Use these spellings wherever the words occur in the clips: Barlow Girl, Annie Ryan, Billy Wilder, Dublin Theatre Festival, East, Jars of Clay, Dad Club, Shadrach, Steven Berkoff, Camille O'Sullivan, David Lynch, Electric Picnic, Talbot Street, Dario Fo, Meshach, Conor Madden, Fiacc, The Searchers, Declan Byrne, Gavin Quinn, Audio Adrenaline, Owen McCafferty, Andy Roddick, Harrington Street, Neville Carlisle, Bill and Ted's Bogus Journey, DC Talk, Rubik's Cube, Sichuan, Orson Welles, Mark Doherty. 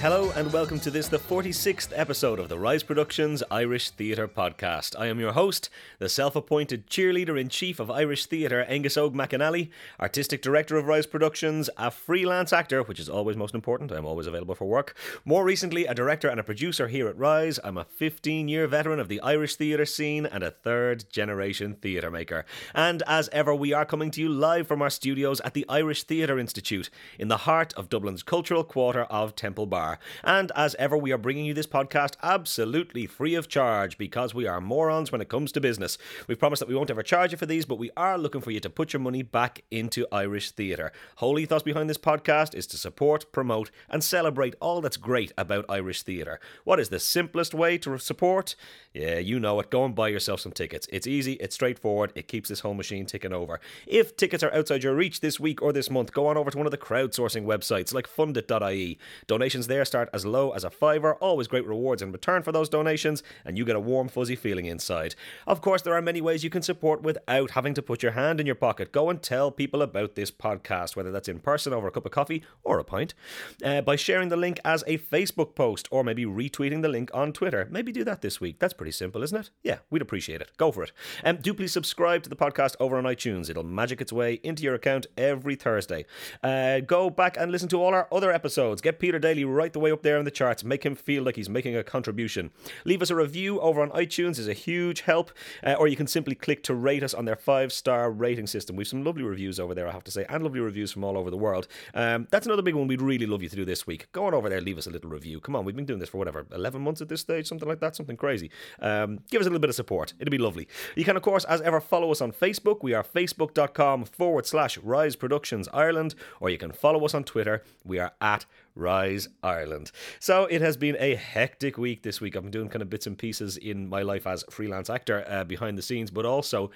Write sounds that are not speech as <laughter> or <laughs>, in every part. Hello and welcome to this, the 46th episode of the Rise Productions Irish Theatre Podcast. I am your host, the self-appointed cheerleader-in-chief of Irish Theatre, Angus Óg McAnally, Artistic Director of Rise Productions, a freelance actor, which is always most important, I'm always available for work. More recently, a director and a producer here at Rise. I'm a 15-year veteran of the Irish theatre scene and a third-generation theatre maker. And as ever, we are coming to you live from our studios at the Irish Theatre Institute, in the heart of Dublin's cultural quarter of Temple Bar. And as ever, we are bringing you this podcast absolutely free of charge because we are morons when it comes to business. We've promised that we won't ever charge you for these, but we are looking for you to put your money back into Irish theatre. Whole ethos behind this podcast is to support, promote, and celebrate all that's great about Irish theatre. What is the simplest way to support? Yeah, you know it. Go and buy yourself some tickets. It's easy, it's straightforward, it keeps this whole machine ticking over. If tickets are outside your reach this week or this month, go on over to one of the crowdsourcing websites like fundit.ie. Donations there start as low as a fiver, always great rewards in return for those donations, and you get a warm fuzzy feeling inside. Of course, there are many ways you can support without having to put your hand in your pocket. Go and tell people about this podcast, whether that's in person over a cup of coffee or a pint, by sharing the link as a Facebook post or maybe retweeting the link on Twitter. Maybe do that this week. That's pretty simple, isn't it? Yeah, we'd appreciate it. Go for it. Do please subscribe to the podcast over on iTunes. It'll magic its way into your account every Thursday. Go back and listen to all our other episodes. Get Peter Daly right the way up there in the charts. Make him feel like he's making a contribution. Leave us a review over on iTunes is a huge help, or you can simply click to rate us on their 5-star rating system. We've some lovely reviews over there, I have to say, and lovely reviews from all over the world. That's another big one we'd really love you to do this week. Go on over there, leave us a little review. Come on, we've been doing this for whatever, 11 months at this stage, something like that, something crazy. Give us a little bit of support. It'd be lovely. You can, of course, as ever, follow us on Facebook. We are facebook.com/Rise Productions Ireland, or you can follow us on Twitter. We are at Rise Ireland. So it has been a hectic week this week. I've been doing kind of bits and pieces in my life as freelance actor behind the scenes, but also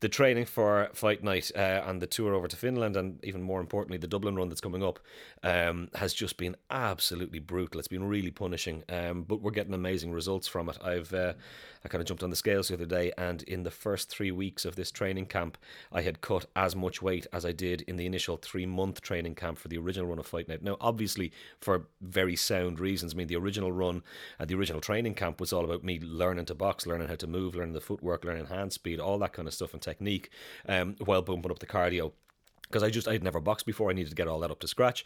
the training for Fight Night and the tour over to Finland, and even more importantly, the Dublin run that's coming up has just been absolutely brutal. It's been really punishing, but we're getting amazing results from it. I kind of jumped on the scales the other day, and in the first 3 weeks of this training camp, I had cut as much weight as I did in the initial 3-month training camp for the original run of Fight Night. Now, obviously, for very sound reasons. I mean, the original run and the original training camp was all about me learning to box, learning how to move, learning the footwork, learning hand speed, all that kind of stuff and technique, while bumping up the cardio. Because I'd never boxed before, I needed to get all that up to scratch.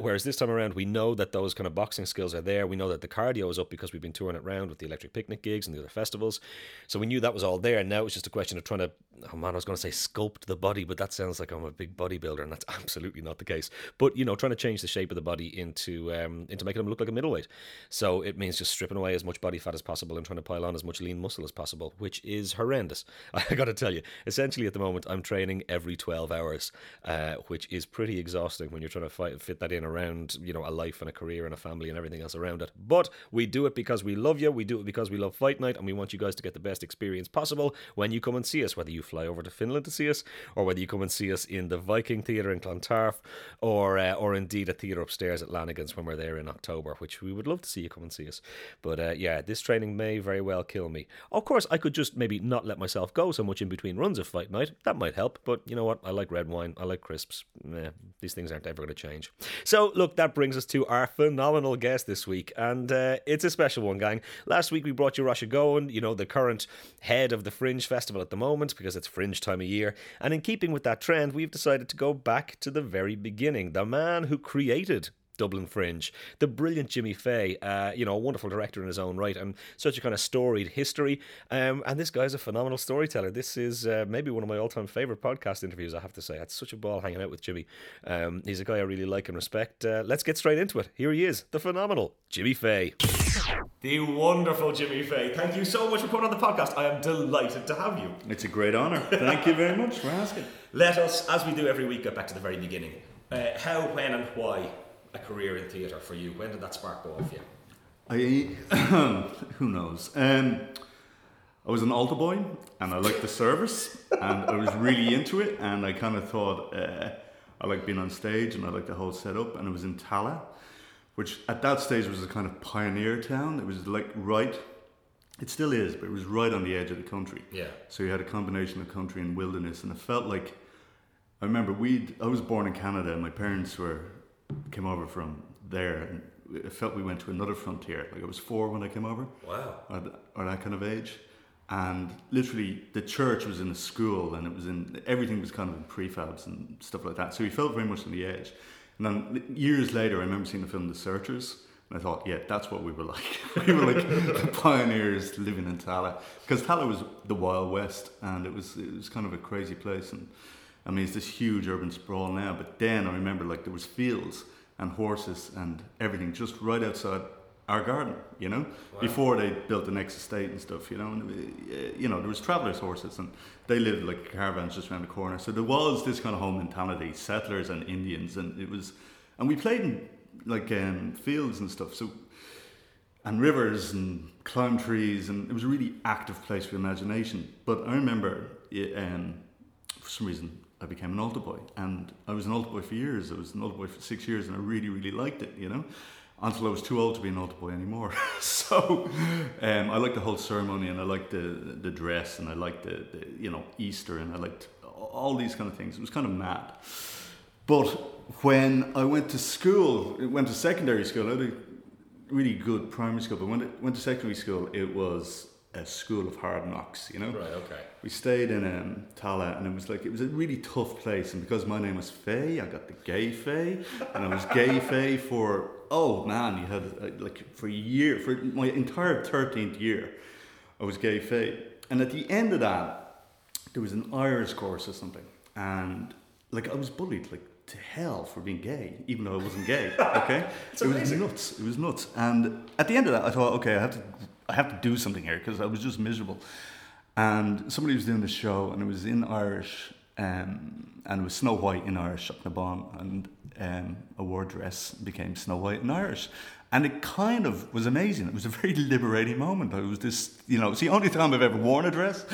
Whereas this time around, we know that those kind of boxing skills are there. We know that the cardio is up because we've been touring it around with the Electric Picnic gigs and the other festivals. So we knew that was all there. And now it's just a question of trying to, I was going to say sculpt the body, but that sounds like I'm a big bodybuilder, and that's absolutely not the case. But, you know, trying to change the shape of the body into making them look like a middleweight. So it means just stripping away as much body fat as possible and trying to pile on as much lean muscle as possible, which is horrendous. I got to tell you, essentially at the moment, I'm training every 12 hours. Which is pretty exhausting when you're trying to fit that in around, you know, a life and a career and a family and everything else around it. But we do it because we love you. We do it because we love Fight Night, and we want you guys to get the best experience possible when you come and see us, whether you fly over to Finland to see us or whether you come and see us in the Viking Theatre in Clontarf or indeed a theatre upstairs at Lanigan's when we're there in October, which we would love to see you come and see us. But yeah, this training may very well kill me. Of course, I could just maybe not let myself go so much in between runs of Fight Night. That might help, but you know what? I like red wine. I like crisps. These things aren't ever going to change. So, look, that brings us to our phenomenal guest this week, and it's a special one, gang. Last week we brought you Rasha Gohan, you know, the current head of the Fringe Festival at the moment, because it's Fringe time of year, and in keeping with that trend, we've decided to go back to the very beginning. The man who created Dublin Fringe, the brilliant Jimmy Fay, you know, a wonderful director in his own right, and such a kind of storied history, and this guy's a phenomenal storyteller. This is maybe one of my all-time favourite podcast interviews, I have to say. I had such a ball hanging out with Jimmy. He's a guy I really like and respect. Let's get straight into it. Here he is, the phenomenal Jimmy Fay. The wonderful Jimmy Fay. Thank you so much for coming on the podcast. I am delighted to have you. It's a great honour. Thank you very much for asking. Let us, as we do every week, go back to the very beginning. How, when and why a career in theatre for you? When did that spark go off you? Who knows? I was an altar boy and I liked the service and I was really into it, and I kind of thought I like being on stage and I like the whole setup, and it was in Tallaght, which at that stage was a kind of pioneer town. It was like right, it still is, but it was right on the edge of the country. Yeah. So you had a combination of country and wilderness, and it felt like, I remember I was born in Canada and my parents came over from there, and it felt we went to another frontier. Like I was 4 when I came over. Wow. Or that kind of age. And literally the church was in a school, and it was in, everything was kind of in prefabs and stuff like that. So we felt very much on the edge. And then years later, I remember seeing the film The Searchers, and I thought, yeah, that's what we were like. We were like the pioneers living in Tallaght, because Tallaght was the Wild West, and it was kind of a crazy place. And I mean, it's this huge urban sprawl now, but then I remember like there was fields and horses and everything just right outside our garden, you know. Wow. Before they built the next estate and stuff, you know. And, you know, there was travellers' horses, and they lived like caravans just around the corner. So there was this kind of whole mentality, settlers and Indians, and it was, and we played in like fields and stuff, so, and rivers, and climbed trees, and it was a really active place for imagination. But I remember, for some reason, I became an altar boy, and I was an altar boy for years. I was an altar boy for 6 years, and I really, really liked it, you know. Until I was too old to be an altar boy anymore. So I liked the whole ceremony, and I liked the dress, and I liked the you know, Easter, and I liked all these kind of things. It was kind of mad. But when I went to school, went to secondary school, I had a really good primary school, but when I went to secondary school, it was a school of hard knocks, you know? Right, okay. We stayed in Tallaght, and it was a really tough place, and because my name was Faye, I got the gay Faye, and I was gay Faye for... Oh man, you had like for my entire 13th year, I was gay Faye. And at the end of that, there was an Irish course or something. And like I was bullied like to hell for being gay, even though I wasn't gay. Okay, It was nuts. It was nuts. And at the end of that, I thought, okay, I have to do something here, because I was just miserable. And somebody was doing the show, and it was in Irish. And it was Snow White in Irish, and a war dress became Snow White in Irish, and it kind of was amazing. It was a very liberating moment. It was this, you know, it's the only time I've ever worn a dress,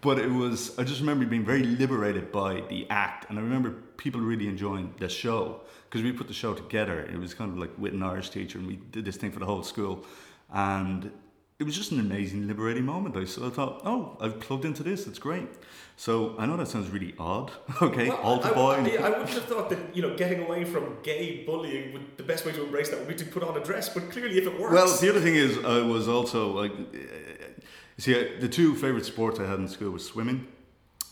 but it was. I just remember being very liberated by the act, and I remember people really enjoying the show, because we put the show together. It was kind of like with an Irish teacher, and we did this thing for the whole school, and it was just an amazing, liberating moment. So I thought, oh, I've plugged into this. It's great. So I know that sounds really odd. Okay, well, altar boy. I wouldn't have thought that, you know, getting away from gay bullying, the best way to embrace that would be to put on a dress. But clearly, if it works. Well, the other thing is, I was also like, the two favorite sports I had in school was swimming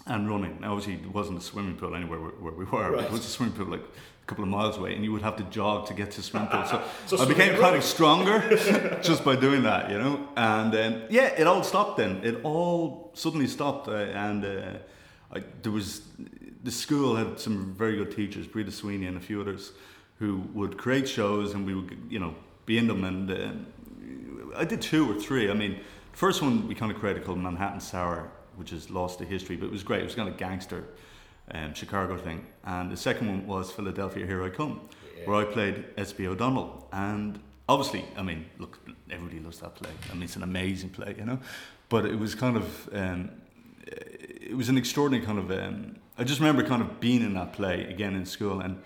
and running. Now, obviously, there wasn't a swimming pool anywhere where we were. Right. It was a swimming pool like a couple of miles away, and you would have to jog to get to the swimming pool. So I became kind of stronger just by doing that, you know. And it all stopped then. It all suddenly stopped, the school had some very good teachers, Brita Sweeney and a few others, who would create shows, and we would, you know, be in them. And I did 2 or 3. I mean, the first one we kind of created called Manhattan Sour, which is lost to history, but it was great. It was kind of gangster Chicago thing. And the second one was Philadelphia Here I Come, where I played S.B. O'Donnell. And obviously, I mean, look, everybody loves that play. I mean, it's an amazing play, you know? But it was kind of, it was an extraordinary kind of, I just remember kind of being in that play again in school, and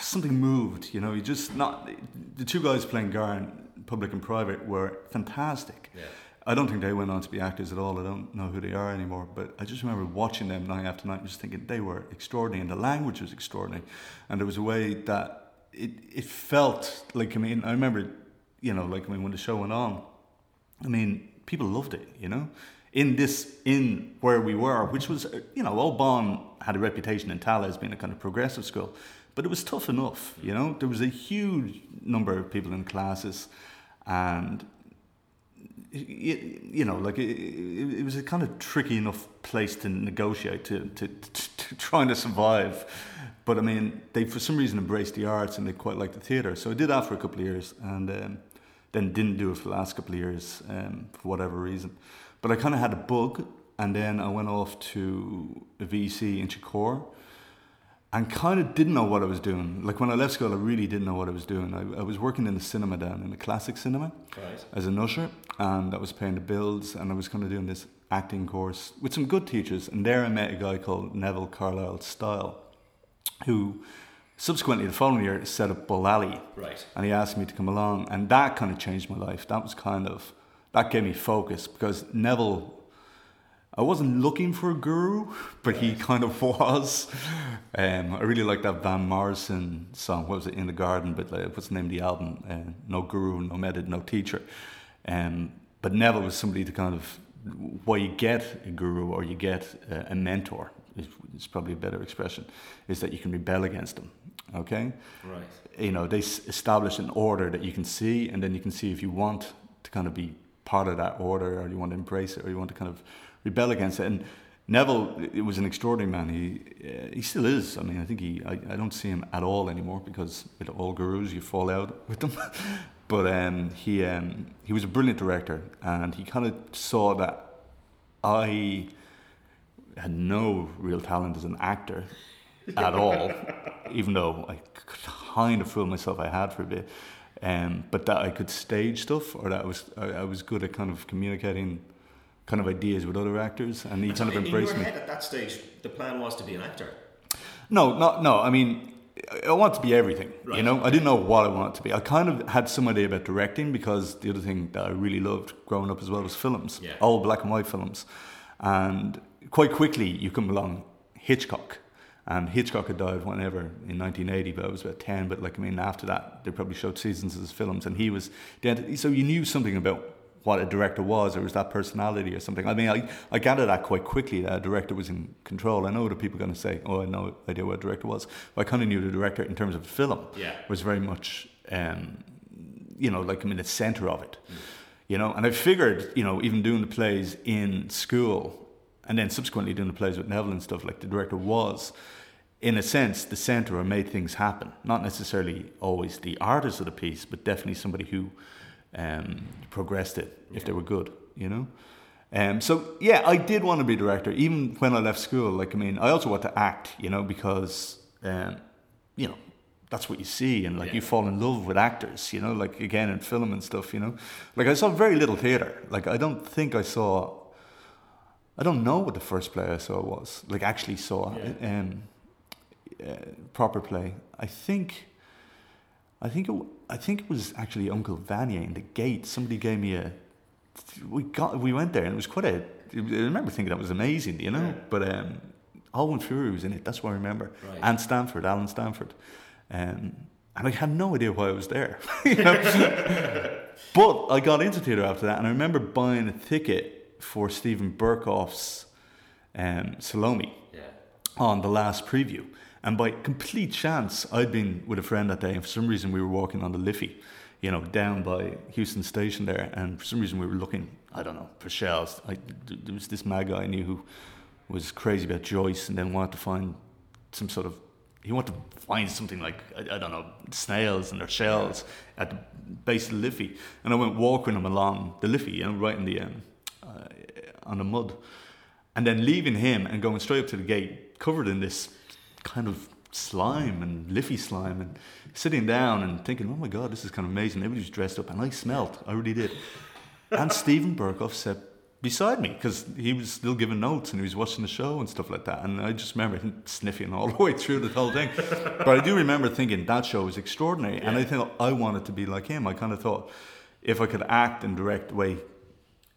something moved, you know? You just not, the two guys playing Garn, public and private, were fantastic. Yeah. I don't think they went on to be actors at all. I don't know who they are anymore, but I just remember watching them night after night and just thinking they were extraordinary, and the language was extraordinary. And there was a way that it felt like, I mean, I remember, you know, like, I mean, when the show went on, I mean, people loved it, you know, in where we were, which was, you know, Old Bond had a reputation in Tallaght as being a kind of progressive school, but it was tough enough, you know. There was a huge number of people in classes, and It was a kind of tricky enough place to negotiate, to trying to survive. But I mean, they for some reason embraced the arts, and they quite liked the theatre. So I did that for a couple of years, and then didn't do it for the last couple of years for whatever reason. But I kind of had a bug, and then I went off to a VC in Chicor, and kind of didn't know what I was doing. Like, when I left school, I really didn't know what I was doing. I was working in the cinema down, in the classic cinema, right, as an usher, and that was paying the bills, and I was kind of doing this acting course with some good teachers, and there I met a guy called Neville Carlisle Style, who subsequently, the following year, set up Bull Alley. Right. And he asked me to come along, and that kind of changed my life. That gave me focus, because Neville I wasn't looking for a guru, but he kind of was. I really like that Van Morrison song, what was it, In the Garden, but like, what's the name of the album? No Guru, No Method, No Teacher. But Neville was somebody to kind of, why you get a guru or you get a mentor, it's probably a better expression, is that you can rebel against them, okay? Right. You know, they establish an order that you can see, and then you can see if you want to kind of be part of that order, or you want to embrace it, or you want to kind of rebel against it. And Neville, it was an extraordinary man. He still is. I mean, I think I don't see him at all anymore, because with all gurus, you fall out with them. But he was a brilliant director, and he kind of saw that I had no real talent as an actor at all, even though I kind of fooled myself I had for a bit. But that I could stage stuff, or that I was good at kind of communicating kind of ideas with other actors, and he kind of embraced me. In your head at that stage, the plan was to be an actor? No. I mean, I wanted to be everything, right. You know? I didn't know what I wanted to be. I kind of had some idea about directing, because the other thing that I really loved growing up as well was films, all black and white films. And quite quickly, you come along Hitchcock. And Hitchcock had died whenever, in 1980, but I was about 10. But like, I mean, after that, they probably showed seasons of his films. And he was the entity. So you knew something about what a director was, or was that personality or something. I mean, I gathered that quite quickly, that a director was in control. I know that people are going to say, oh, I had no idea what a director was. But I kind of knew the director in terms of the film was very much, the center of it. Mm. You know, and I figured, you know, even doing the plays in school, and then subsequently doing the plays with Neville and stuff, like the director was, in a sense, the center who made things happen. Not necessarily always the artist of the piece, but definitely somebody who progressed it if they were good, you know? So, I did want to be a director, even when I left school. Like, I mean, I also wanted to act, you know, because, that's what you see. And, like, you fall in love with actors, you know, like, again, in film and stuff, you know? Like, I saw very little theatre. Like, I don't know what the first play I saw was. Like, actually saw proper play. I think it was actually Uncle Vanya in the Gate. Somebody gave me we went there, and it was quite I remember thinking that was amazing, you know. Yeah. But Alwyn Fury was in it. That's what I remember. Right. And Alan Stanford, and I had no idea why I was there. You know? <laughs> But I got into theatre after that, and I remember buying a ticket for Steven Berkoff's Salome on the last preview. And by complete chance, I'd been with a friend that day, and for some reason we were walking on the Liffey, you know, down by Houston Station there, and for some reason we were looking, I don't know, for shells. There was this mad guy I knew who was crazy about Joyce, and then wanted to find something like, I don't know, snails and their shells at the base of the Liffey. And I went walking him along the Liffey, you know, right in the on the mud, and then leaving him and going straight up to the gate, covered in this kind of slime and Liffey slime, and sitting down and thinking, oh my God, this is kind of amazing. Everybody's dressed up, and I smelled, I really did. And Steven Berkoff sat beside me, because he was still giving notes and he was watching the show and stuff like that, and I just remember him sniffing all the way through the whole thing. But I do remember thinking that show was extraordinary, and I think I wanted to be like him. I kind of thought, if I could act and direct the way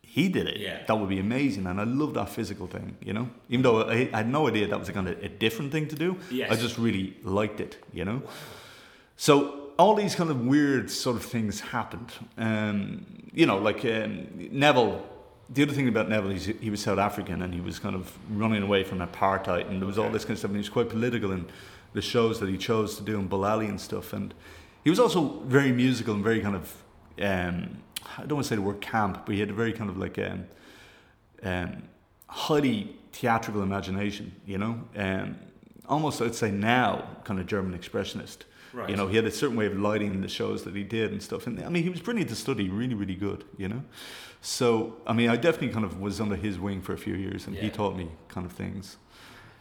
he did it, that would be amazing. And I love that physical thing, you know? Even though I had no idea that was a kind of a different thing to do, I just really liked it, you know? So all these kind of weird sort of things happened. Neville, the other thing about Neville is he was South African, and he was kind of running away from apartheid, and there was all this kind of stuff, and he was quite political in the shows that he chose to do in Bulali and stuff. And he was also very musical and very kind of... I don't want to say the word camp, but he had a very kind of like highly theatrical imagination, you know? Almost, I'd say now, kind of German expressionist. Right. You know, he had a certain way of lighting in the shows that he did and stuff. And I mean, he was brilliant to study, really, really good, you know? So, I mean, I definitely kind of was under his wing for a few years, and he taught me kind of things.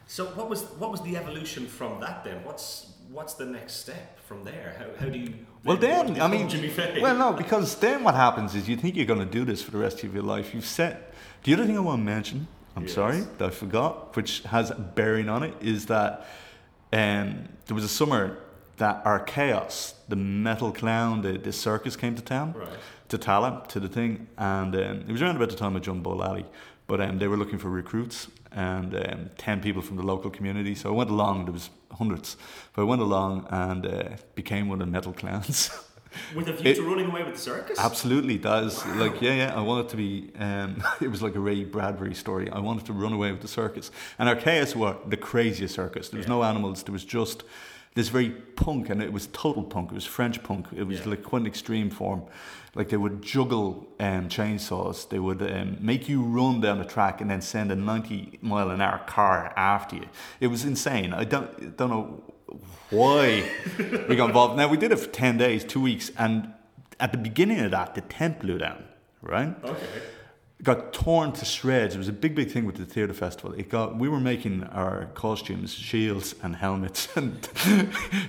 So what was the evolution from that then? What's the next step from there? How do you... Well, then, I mean... Well, no, because then what happens is you think you're going to do this for the rest of your life. You've set... The other thing I want to mention, I'm sorry, that I forgot, which has a bearing on it, is that there was a summer that Archaos, the metal clown, the circus came to town, to Tallaght, to the thing, and it was around about the time I joined Bull Alley. But they were looking for recruits, and 10 people from the local community. So I went along, there was hundreds. But I went along and became one of the metal clowns. With a view to running away with the circus? Absolutely, that is, wow. I wanted to be, it was like a Ray Bradbury story. I wanted to run away with the circus. And our chaos were the craziest circus. There was no animals, there was just this very punk, and it was total punk, it was French punk, it was like quite an extreme form. Like they would juggle chainsaws, they would make you run down the track and then send a 90 mile an hour car after you. It was insane. I don't know why we got involved. Now, we did it for 10 days, 2 weeks, and at the beginning of that, the tent blew down, right? Okay. It got torn to shreds. It was a big, big thing with the theatre festival. We were making our costumes, shields and helmets and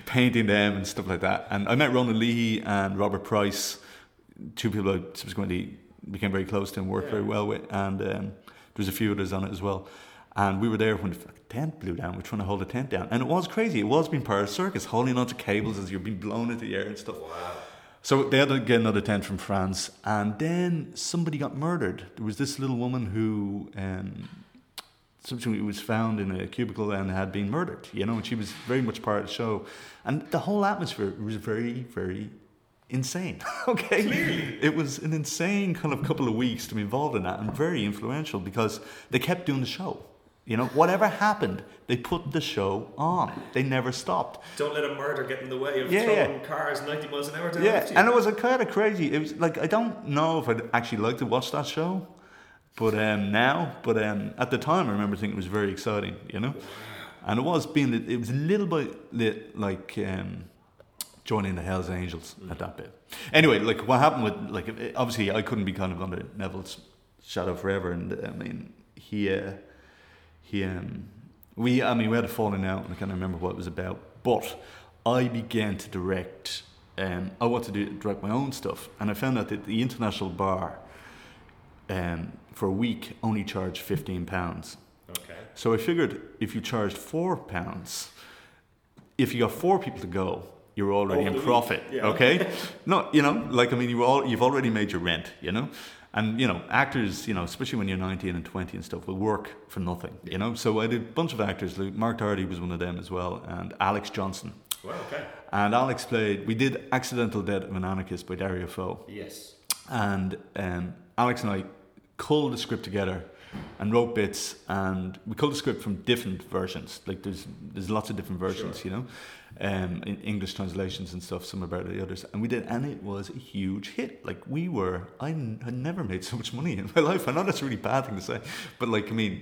painting them and stuff like that. And I met Ronald Lee and Robert Price, two people I subsequently became very close to and worked very well with. And there was a few others on it as well. And we were there when the tent blew down. We were trying to hold the tent down. And it was crazy. It was being part of circus, holding onto cables as you're being blown into the air and stuff. Wow. So they had to get another tent from France. And then somebody got murdered. There was this little woman who subsequently was found in a cubicle and had been murdered, and she was very much part of the show. And the whole atmosphere was very, very insane. Okay. Clearly. It was an insane kind of couple of weeks to be involved in that, and very influential because they kept doing the show. Whatever happened, they put the show on. They never stopped. Don't let a murder get in the way of throwing cars 90 miles an hour down. Yeah, and it was kind of crazy. It was like, I don't know if I'd actually like to watch that show, but at the time I remember thinking it was very exciting, And it was little by little, like joining the Hells Angels at that bit. Anyway, like what happened with, like, obviously I couldn't be kind of under Neville's shadow forever, and I mean he. We had a falling out, and I can't remember what it was about. But I began to direct. I wanted to direct my own stuff, and I found out that the International Bar, for a week, only charged £15. Okay. So I figured if you charged £4, if you got 4 people to go, you're already in profit. Yeah. Okay. No, you've already made your rent. And, actors, especially when you're 19 and 20 and stuff, will work for nothing, So I did a bunch of actors. Like Mark Doherty was one of them as well, and Alex Johnson. Well, okay. And Alex we did Accidental Death of an Anarchist by Dario Fo. Yes. And Alex and I culled the script together and wrote bits, and we culled the script from different versions. Like there's lots of different versions, sure. In English translations and stuff, some are better than the others. And we did, and it was a huge hit. Like I had never made so much money in my life. I know that's a really bad thing to say, but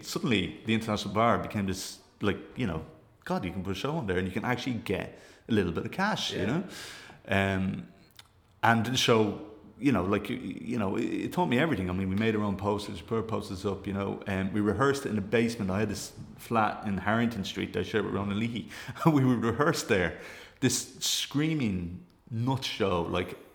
suddenly the International Bar became this, God, you can put a show on there and you can actually get a little bit of cash, and the show. It taught me everything. I mean, we made our own posters, put our posters up, and we rehearsed it in the basement. I had this flat in Harrington Street that I shared with Ronald Leahy. We would rehearse there, this screaming nut show,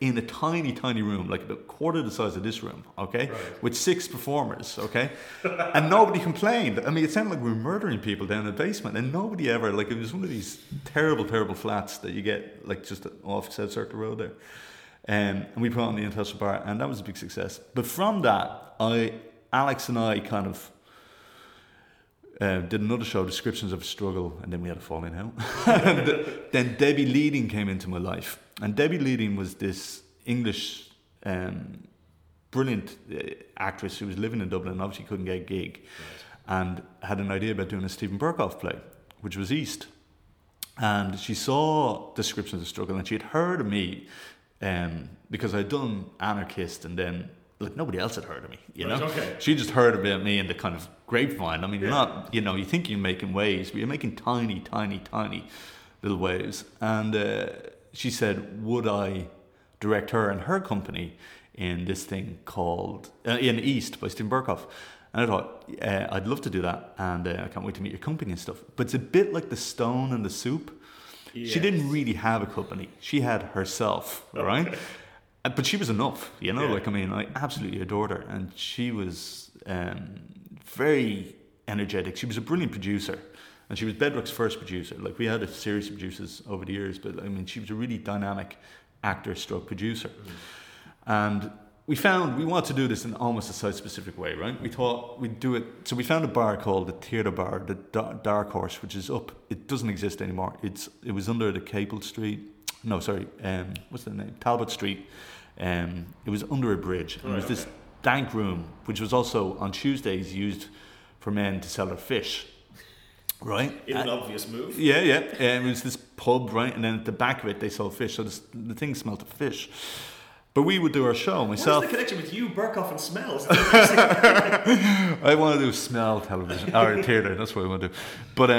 in a tiny, tiny room, about a quarter the size of this room, okay? Right. With 6 performers, okay? And nobody complained. I mean, it sounded like we were murdering people down in the basement, and nobody ever, it was one of these terrible, terrible flats that you get, just off South Circle Road there. And we put on the International Bar, and that was a big success. But from that, Alex and I kind of did another show, Descriptions of Struggle, and then we had a falling out. Then Debbie Leading came into my life. And Debbie Leading was this English brilliant actress who was living in Dublin and obviously couldn't get a gig, and had an idea about doing a Steven Berkoff play, which was East. And she saw Descriptions of Struggle, and she had heard of me, because I'd done Anarchist, and then nobody else had heard of me, Okay. She just heard about me in the kind of grapevine. I mean, you're not, you think you're making waves, but you're making tiny, tiny, tiny little waves. And she said, would I direct her and her company in this thing called in East by Steven Berkoff? And I thought, I'd love to do that, and I can't wait to meet your company and stuff. But it's a bit like the stone and the soup. Yes. She didn't really have a company. She had herself, all right? Okay. But she was enough, I absolutely adored her. And she was very energetic. She was a brilliant producer. And she was Bedrock's first producer. We had a series of producers over the years, but, she was a really dynamic actor/producer. Mm. And we found we wanted to do this in almost a site-specific way, right? We thought we'd do it. So we found a bar called the Theatre Bar, the Dark Horse, which is up. It doesn't exist anymore. It was under the Talbot Street. It was under a bridge. And it was this dank room, which was also on Tuesdays used for men to sell their fish, right? It's an obvious move. Yeah. It was this pub, right? And then at the back of it, they sold fish. So the thing smelled of fish. But we would do our show, myself. What's the connection with you, Berkoff, and smells? I want to do smell television, or theatre, that's what I want to do. But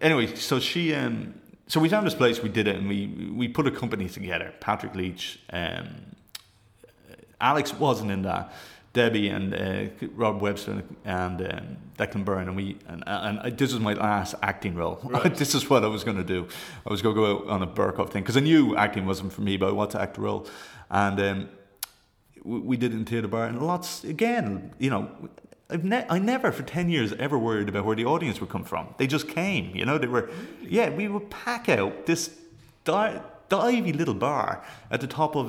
anyway, so she, so we found this place, we did it, and we put a company together. Patrick Leach, Alex wasn't in that, Debbie and Rob Webster and Declan Byrne, and this was my last acting role. Right. This is what I was going to do. I was going to go out on a Berkoff thing, because I knew acting wasn't for me, but I wanted to act a role. And we did it in Theatre Bar, and lots, again, you know, I never for 10 years ever worried about where the audience would come from. They just came, you know, we would pack out this divey little bar at the top of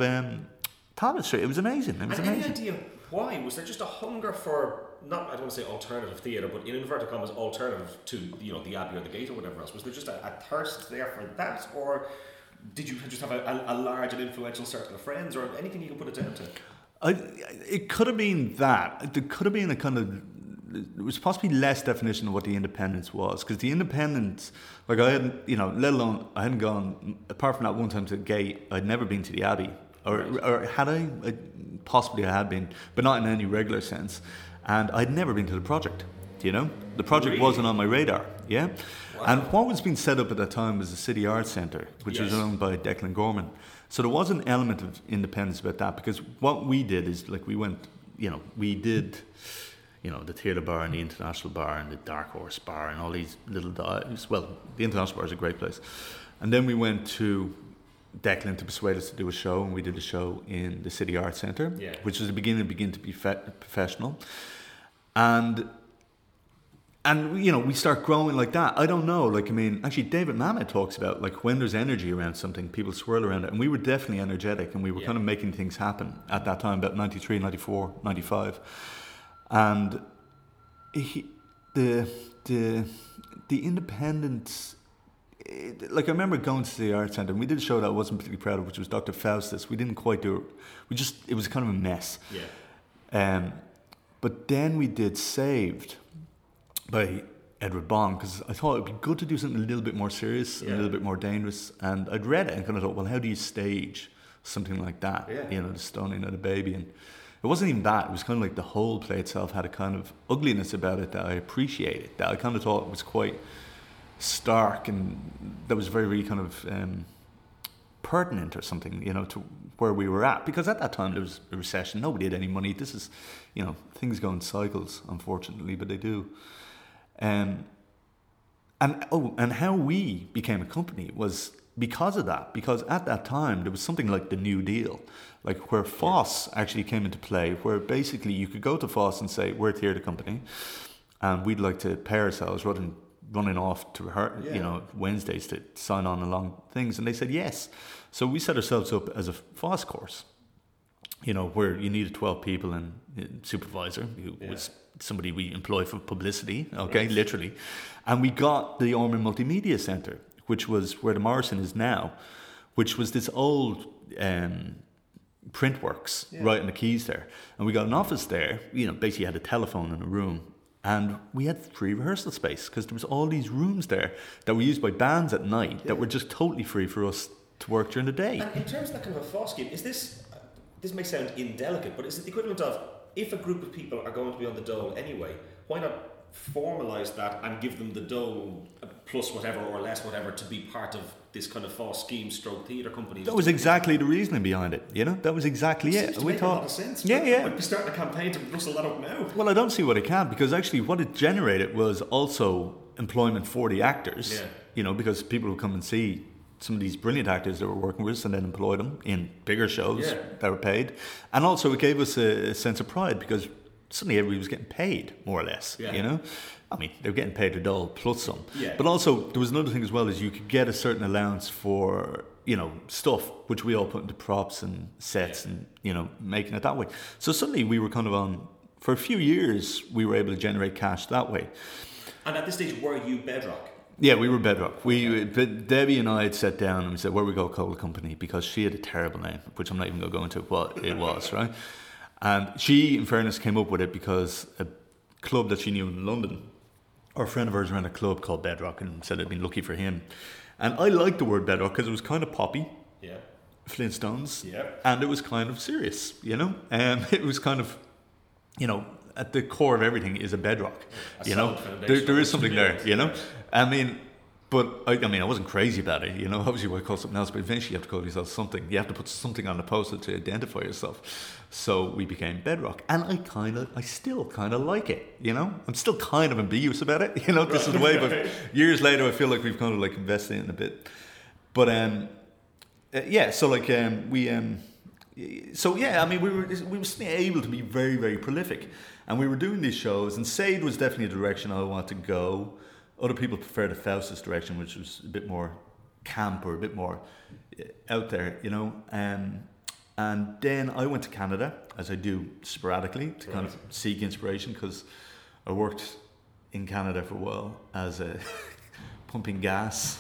Talbot Street. It was amazing. Any idea why? Was there just a hunger for, I don't want to say alternative theatre, but in inverted commas, alternative to, you know, the Abbey or the Gate or whatever else? Was there just a thirst there for that, or did you just have a large and influential circle of friends, or anything you can put it down to? It could have been that. There could have been a kind of... It was possibly less definition of what the independence was, because the independence... Like, I hadn't, you know, let alone... I hadn't gone... Apart from that one time to the Gate, I'd never been to the Abbey. Or had I? Possibly I had been, but not in any regular sense. And I'd never been to the Project, you know? The Project wasn't on my radar, yeah? And what was being set up at that time was the City Arts Centre, which was owned by Declan Gorman. So there was an element of independence about that, because what we did is, like, we did the Theatre Bar and the International Bar and the Dark Horse Bar and all these little dives. Well, the International Bar is a great place. And then we went to Declan to persuade us to do a show, and we did a show in the City Arts Centre, which was the beginning to be professional. And, you know, we start growing like that. I don't know. Like, I mean, actually, David Mamet talks about, like, when there's energy around something, people swirl around it. And we were definitely energetic, and we were kind of making things happen at that time, about 93, 94, 95. And the independence... Like, I remember going to the Art Centre, and we did a show that I wasn't particularly proud of, which was Dr. Faustus. We didn't quite do it. It was kind of a mess. Yeah. But then we did Saved... by Edward Bond, because I thought it'd be good to do something a little bit more serious, and a little bit more dangerous. And I'd read it and kind of thought, well, how do you stage something like that? Yeah. You know, the stoning of the baby. And it wasn't even that. It was kind of like the whole play itself had a kind of ugliness about it that I appreciated, that I kind of thought was quite stark, and that was very, very kind of pertinent or something, you know, to where we were at. Because at that time there was a recession. Nobody had any money. This is, you know, things go in cycles, unfortunately, but they do. And how we became a company was because of that. Because at that time there was something like the New Deal, like where FOSS actually came into play, where basically you could go to FOSS and say, we're a theatre company, and we'd like to pay ourselves rather than running off to rehearse, you know, Wednesdays to sign on along things. And they said yes. So we set ourselves up as a FOSS course, you know, where you needed 12 people and a supervisor who was somebody we employ for publicity, literally. And we got the Ormond Multimedia Centre, which was where the Morrison is now, which was this old print works right in the quays there. And we got an office there, you know, basically had a telephone in a room. And we had free rehearsal space, because there was all these rooms there that were used by bands at night that were just totally free for us to work during the day. And in terms of that kind of a FOSS scheme, is this may sound indelicate, but is it the equivalent of, if a group of people are going to be on the dole anyway, why not formalise that and give them the dole plus whatever or less whatever to be part of this kind of FOSS scheme / theatre company? That was exactly the reasoning behind it, you know? That was exactly it. We thought, a lot of sense. Yeah. We'd be starting a campaign to rustle that up now. Well, I don't see what it can, because actually what it generated was also employment for the actors, you know, because people would come and see some of these brilliant actors that were working with us, and then employed them in bigger shows that were paid. And also it gave us a sense of pride, because suddenly everybody was getting paid, more or less, you know? I mean, they were getting paid a dole plus some. Yeah. But also there was another thing as well, is you could get a certain allowance for you know, stuff which we all put into props and sets and, you know, making it that way. So suddenly we were kind of on, for a few years, we were able to generate cash that way. And at this stage, were you Bedrock? Yeah, we were Bedrock. Debbie and I had sat down and we said, where we go coal company, because she had a terrible name, which I'm not even going to go into what it was, right? And she, in fairness, came up with it because a club that she knew in London, or a friend of hers ran a club called Bedrock and said it'd been lucky for him. And I liked the word Bedrock because it was kind of poppy. Yeah. Flintstones. Yeah. And it was kind of serious, you know? It was kind of, you know, at the core of everything is a bedrock, you know? There is something there, you know? I mean, but I mean, I wasn't crazy about it, you know? Obviously, you would call something else, but eventually you have to call yourself something. You have to put something on the poster to identify yourself. So we became Bedrock. And I still kind of like it, you know? I'm still kind of ambiguous about it, you know? This is the way, but years later, I feel like we've kind of like invested in it a bit. But, we were able to be very, very prolific, and we were doing these shows. And Said was definitely a direction I wanted to go. Other people preferred the Faustus direction, which was a bit more camp or a bit more out there, you know. And then I went to Canada, as I do sporadically, to kind of seek inspiration, because I worked in Canada for a while as a pumping gas.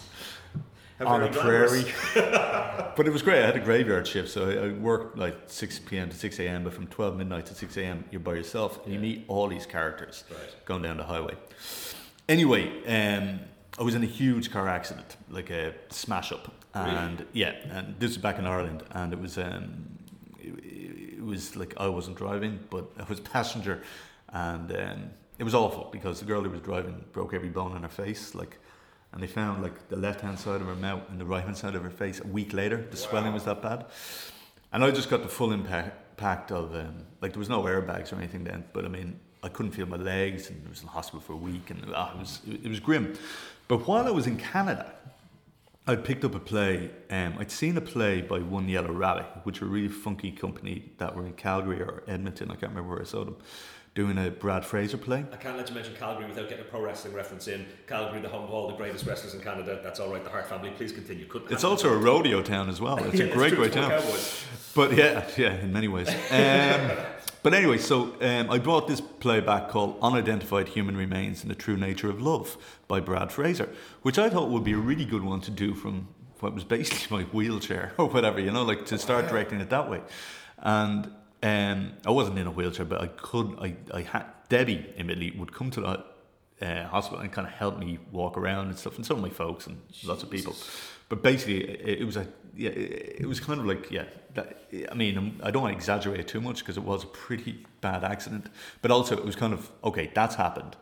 On a prairie. But it was great. I had a graveyard shift, so I worked like 6 p.m. to 6 a.m., but from 12 midnight to 6 a.m., you're by yourself, and you meet all these characters going down the highway. Anyway, I was in a huge car accident, like a smash-up. And really? And this was back in Ireland, and it was like I wasn't driving, but I was a passenger, and it was awful, because the girl who was driving broke every bone in her face, like. And they found like the left-hand side of her mouth and the right-hand side of her face a week later. The swelling was that bad. And I just got the full impact of, there was no airbags or anything then. But I mean, I couldn't feel my legs, and I was in hospital for a week, and it was grim. But while I was in Canada, I picked up a play. I'd seen a play by One Yellow Rabbit, which were a really funky company that were in Calgary or Edmonton. I can't remember where I saw them. Doing a Brad Fraser play. I can't let you mention Calgary without getting a pro wrestling reference in. Calgary, the home of all the greatest wrestlers in Canada. That's all right, the Hart family. Please continue. It's also a rodeo town as well. It's a great town. But yeah, in many ways. But anyway, so I brought this play back called Unidentified Human Remains and the True Nature of Love by Brad Fraser, which I thought would be a really good one to do from what was basically my wheelchair or whatever, you know, like to start directing it that way. And I wasn't in a wheelchair, but I could. I had Debbie immediately would come to that hospital and kind of help me walk around and stuff, and some of my folks and lots of people. But basically, it was kind of like. That, I mean, I don't want to exaggerate it too much because it was a pretty bad accident, but also it was kind of okay. That's happened.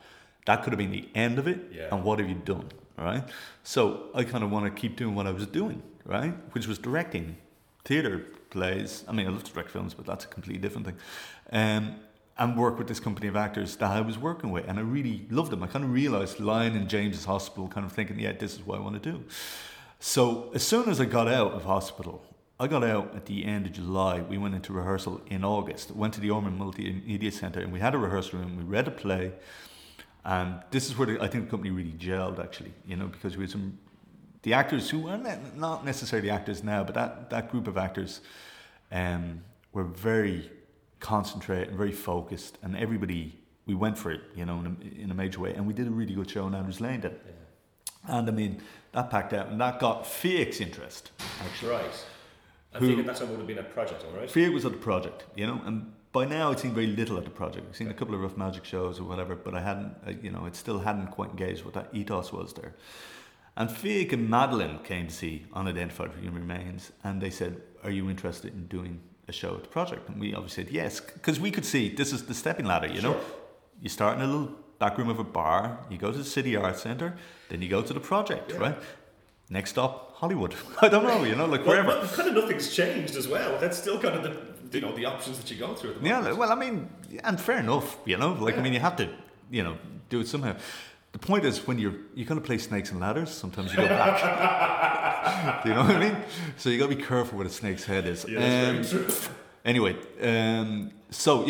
That could have been the end of it. Yeah. And what have you done? All right. So I kind of want to keep doing what I was doing, right, which was directing theatre plays. I mean, I love to direct films, but that's a completely different thing. And work with this company of actors that I was working with, and I really loved them. I kind of realised lying in James's hospital, kind of thinking, yeah, this is what I want to do. So as soon as I got out of hospital, I got out at the end of July. We went into rehearsal in August, went to the Ormond Multimedia Centre, and we had a rehearsal room. We read a play, and this is where I think the company really gelled, actually, you know, because we had some... The actors who are not necessarily actors now, but that group of actors were very concentrated and very focused, and everybody, we went for it, you know, in a major way, and we did a really good show in Andrews Lane then. Yeah. And I mean, that packed out, and that got Fiac's interest, actually. Right. I think at that time would have been a project, all right? Fiac was at the project, you know, and by now I'd seen very little at the project. I'd seen a couple of Rough Magic shows or whatever, but I still hadn't quite engaged what that ethos was there. And Fiacc and Madeline came to see Unidentified Human Remains, and they said, are you interested in doing a show at the project? And we obviously said yes, because we could see this is the stepping ladder, you know. Sure. You start in a little back room of a bar, you go to the City Arts Centre, then you go to the project, right? Next stop, Hollywood. I don't know, you know, like wherever. Well, kind of nothing's changed as well. That's still kind of the, you know, the options that you go through at the moment. Yeah, well, I mean, and fair enough, you know. Like, I mean, you have to, you know, do it somehow. The point is, when you kind of play snakes and ladders, sometimes you go back. Do you know what I mean? So you got to be careful where the snake's head is. Yeah, that's very true. Anyway, so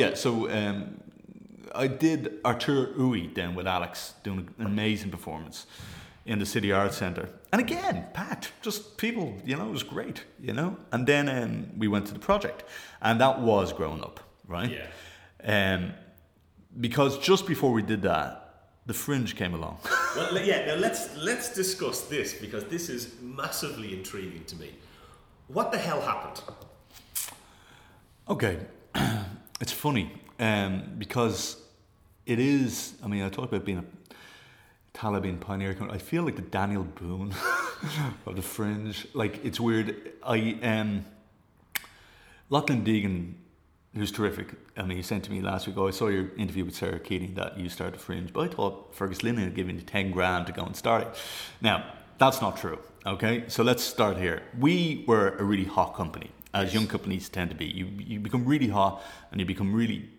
I did Arturo Ui then with Alex, doing an amazing performance. in the City Arts Centre. And again, packed, just people, you know, it was great, you know. And then we went to the project, and that was Grown Up, right? Yeah. Because just before we did that, The Fringe came along. Well, yeah, now let's discuss this, because this is massively intriguing to me. What the hell happened? Okay, it's funny, because it is, I mean, I talked about being a Tallaght pioneer. I feel like the Daniel Boone of The Fringe. Like, it's weird. Lachlan Deegan, who's terrific, I mean, he sent to me last week, oh, I saw your interview with Sarah Keating that you started The Fringe, but I thought Fergus Linnan had given you 10 grand to go and start it. Now, that's not true, okay? So let's start here. We were a really hot company, as young companies tend to be. You become really hot, and you become really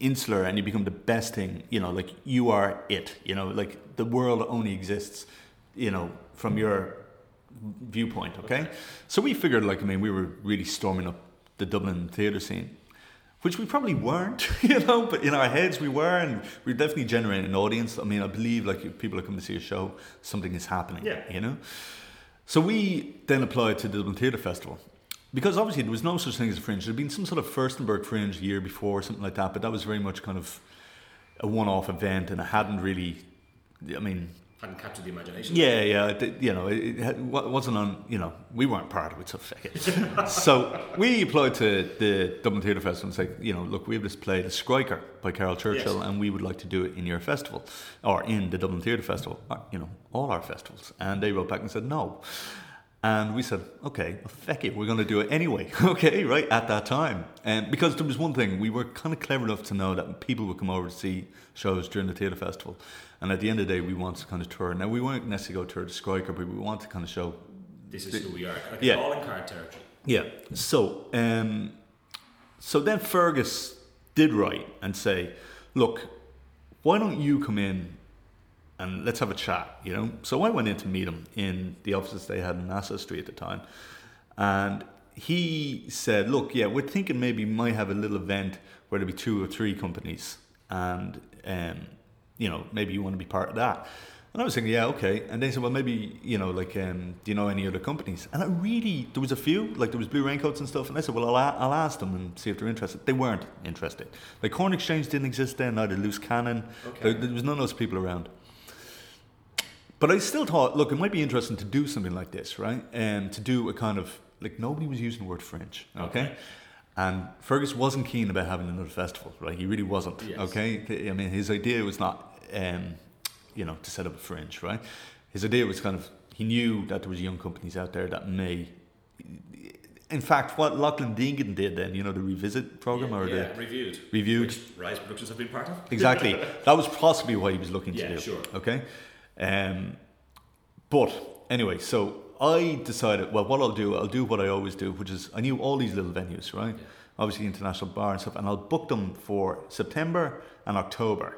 insular, and you become the best thing, you know, like, you are it, you know, like, the world only exists, you know, from your viewpoint, okay? So we figured, like, I mean, we were really storming up the Dublin theatre scene, which we probably weren't, you know, but in our heads we were, and we're definitely generating an audience. I mean, I believe, like, if people are coming to see a show, something is happening, you know? So we then applied to the Dublin Theatre Festival, because obviously there was no such thing as a Fringe. There had been some sort of Furstenberg Fringe a year before, something like that, but that was very much kind of a one-off event, and it hadn't really, I mean... Hadn't captured the imagination. Yeah, you know, it wasn't on, you know, we weren't part of it, so fuck it. So we applied to the Dublin Theatre Festival and said, you know, look, we have this play, The Scriker by Carol Churchill, and we would like to do it in your festival, or in the Dublin Theatre Festival, or, you know, all our festivals. And they wrote back and said no. And we said, okay, well, fuck it, we're going to do it anyway, okay, right, at that time. Because there was one thing, we were kind of clever enough to know that people would come over to see shows during the theatre festival. And at the end of the day, we want to kind of tour. Now, we weren't necessarily going to tour the Scriker, but we want to kind of show... This is who we are. Okay, yeah. All in card territory. Yeah. So, so then Fergus did write and say, look, why don't you come in and let's have a chat, you know? So I went in to meet him in the offices they had in Nassau Street at the time. And he said, look, yeah, we're thinking maybe we might have a little event where there'll be 2 or 3 companies. And, you know, maybe you want to be part of that. And I was thinking, yeah, okay. And they said, well, maybe, you know, like, do you know any other companies? And I really, there was a few, like there was Blue Raincoats and stuff. And I said, well, I'll ask them and see if they're interested. They weren't interested. Like, Corn Exchange didn't exist then, neither Loose Cannon. Okay. There was none of those people around. But I still thought, look, it might be interesting to do something like this, right? To do a kind of, like, nobody was using the word Fringe, okay? And Fergus wasn't keen about having another festival, right? He really wasn't, okay? I mean, his idea was not, you know, to set up a Fringe, right? His idea was kind of, he knew that there was young companies out there that may... In fact, what Lachlan Deegan did then, you know, the Revisit programme the... Reviewed. Which Rise Productions have been part of. Exactly. That was possibly what he was looking to do. Yeah, sure. Okay? But anyway, so I decided, well, what I'll do what I always do, which is I knew all these little venues, right? Yeah. Obviously International Bar and stuff, and I'll book them for September and October.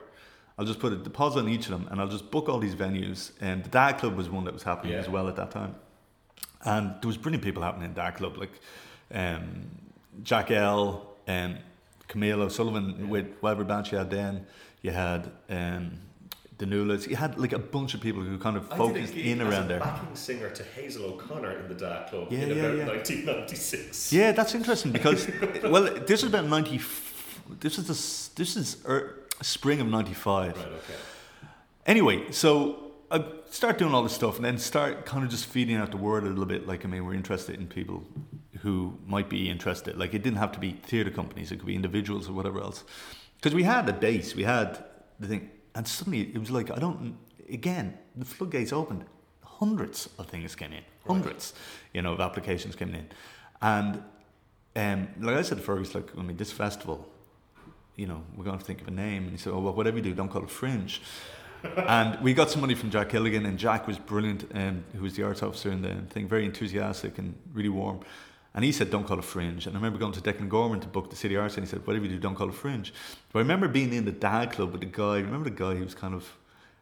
I'll just put a deposit on each of them and I'll just book all these venues. And the Dad Club was one that was happening as well at that time. And there was brilliant people happening in Dad Club, like Jack L, Camille O'Sullivan with whatever band she had then. You had... The Newlands. You had like a bunch of people who kind of focused in around there. I did a gig as a backing singer to Hazel O'Connor in the Dark Club in about 1996. Yeah, that's interesting because, well, this is about 90. This is spring of 95. Right. Okay. Anyway, so I start doing all this stuff and then start kind of just feeding out the word a little bit. Like, I mean, we're interested in people who might be interested. Like, it didn't have to be theatre companies. It could be individuals or whatever else. Because we had a base. We had the thing. And suddenly it was like, the floodgates opened. Hundreds of things came in. Hundreds, you know, of applications came in. And like I said to Fergus, like, I mean, this festival, you know, we're going to think of a name. And he said, oh, well, whatever you do, don't call it Fringe. And we got some money from Jack Gilligan, and Jack was brilliant, who was the arts officer in the thing, very enthusiastic and really warm. And he said, don't call it Fringe. And I remember going to Declan Gorman to book the City Arts, and he said, whatever you do, don't call it Fringe. But I remember being in the Dad Club with the guy. Remember the guy who was kind of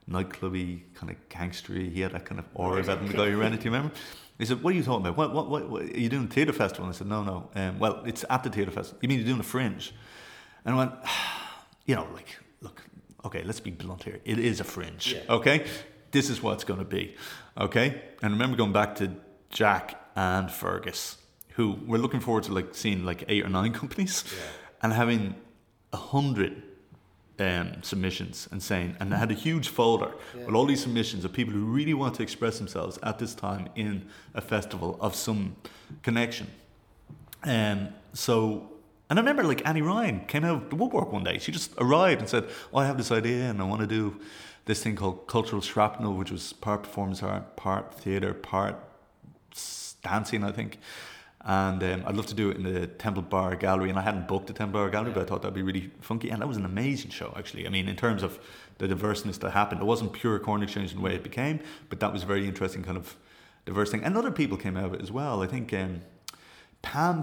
nightclubby, kind of gangstery? He had that kind of aura about him, the guy who ran it, do you remember? He said, what are you talking about? What are you doing a theatre festival? And I said, no. Well, it's at the theatre festival. You mean you're doing a Fringe? And I went, you know, like, look, okay, let's be blunt here. It is a Fringe, okay? this is what it's going to be, okay? And I remember going back to Jack and Fergus, who were looking forward to like seeing like 8 or 9 companies, and having 100 submissions and saying, and I had a huge folder with all these submissions of people who really want to express themselves at this time in a festival of some connection. And I remember like Annie Ryan came out of the woodwork one day. She just arrived and said, oh, I have this idea and I want to do this thing called cultural shrapnel, which was part performance art, part theatre, part dancing, I think. And I'd love to do it in the Temple Bar Gallery. And I hadn't booked the Temple Bar Gallery, but I thought that'd be really funky. And that was an amazing show, actually. I mean, in terms of the diverseness that happened, it wasn't pure Corn Exchange in the way it became, but that was a very interesting kind of diverse thing. And other people came out of it as well. I think Pan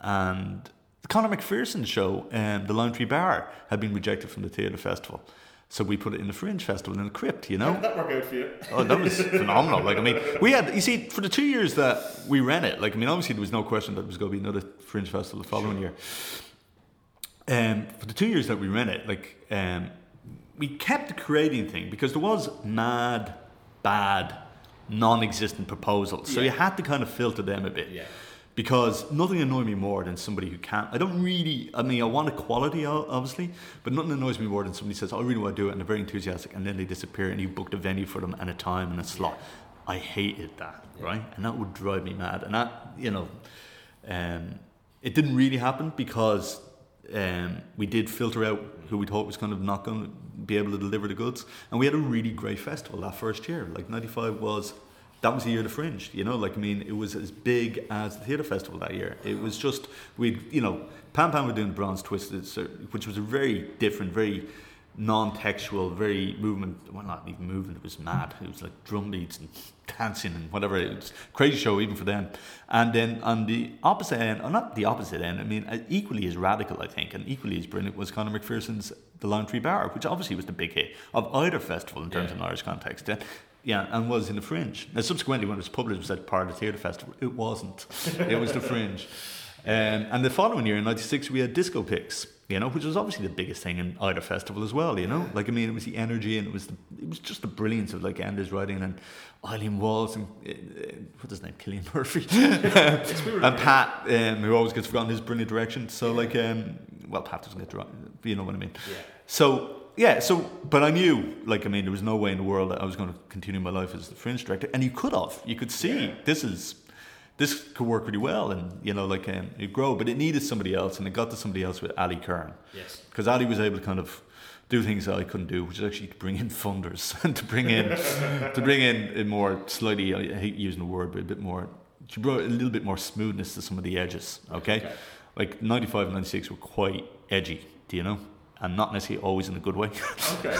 and the Conor McPherson's show, the Lime Tree Bar, had been rejected from the Theatre Festival. So we put it in the Fringe Festival in the Crypt, you know? How did that work out for you? Oh, that was phenomenal. Like, I mean, we had, you see, for the 2 years that we ran it, like, I mean, obviously there was no question that there was going to be another Fringe Festival the following year. For the 2 years that we ran it, like, we kept creating things because there was mad, bad, non-existent proposals. So you had to kind of filter them a bit. Yeah. Because nothing annoyed me more than somebody who can't. I don't really, I mean, I want equality, obviously, but nothing annoys me more than somebody says, oh, I really want to do it, and they're very enthusiastic, and then they disappear, and you booked a venue for them and a time and a slot. I hated that, right? And that would drive me mad. And that, you know, it didn't really happen because we did filter out who we thought was kind of not going to be able to deliver the goods. And we had a really great festival that first year. Like, 95 was... That was the year of the Fringe, you know, like, I mean, it was as big as the Theatre Festival that year. It was just, you know, Pan were doing the Bronze Twisted, which was a very different, very non-textual, very movement, well, not even movement, it was mad. It was like drum beats and dancing and whatever. It was a crazy show even for them. And then on the opposite end, or not the opposite end, I mean, equally as radical, I think, and equally as brilliant was Conor McPherson's The Lime Tree Bar, which obviously was the big hit of either festival in terms of an Irish context. Yeah, and was in the Fringe. Now, subsequently, when it was published, it was like part of the Theatre Festival. It wasn't. It was the Fringe. And the following year, in 96, we had Disco Picks, you know, which was obviously the biggest thing in either festival as well, you know? Like, I mean, it was the energy and it was just the brilliance of, like, Anders writing and Eileen Walls and, what's his name, Cillian Murphy? And Pat, who always gets forgotten his brilliant direction. So, like, well, Pat doesn't get directed, you know what I mean? Yeah. But I knew, like, I mean, there was no way in the world that I was going to continue my life as the Fringe director, and you could see this could work really well, and, you know, like, it grow, but it needed somebody else, and it got to somebody else with Ali Kern. Yes. Because Ali was able to kind of do things that I couldn't do, which is actually to bring in funders, and to bring in a more slightly, I hate using the word, but a bit more, she brought a little bit more smoothness to some of the edges, okay? Like, 95 and 96 were quite edgy, do you know? And not necessarily always in a good way. Okay.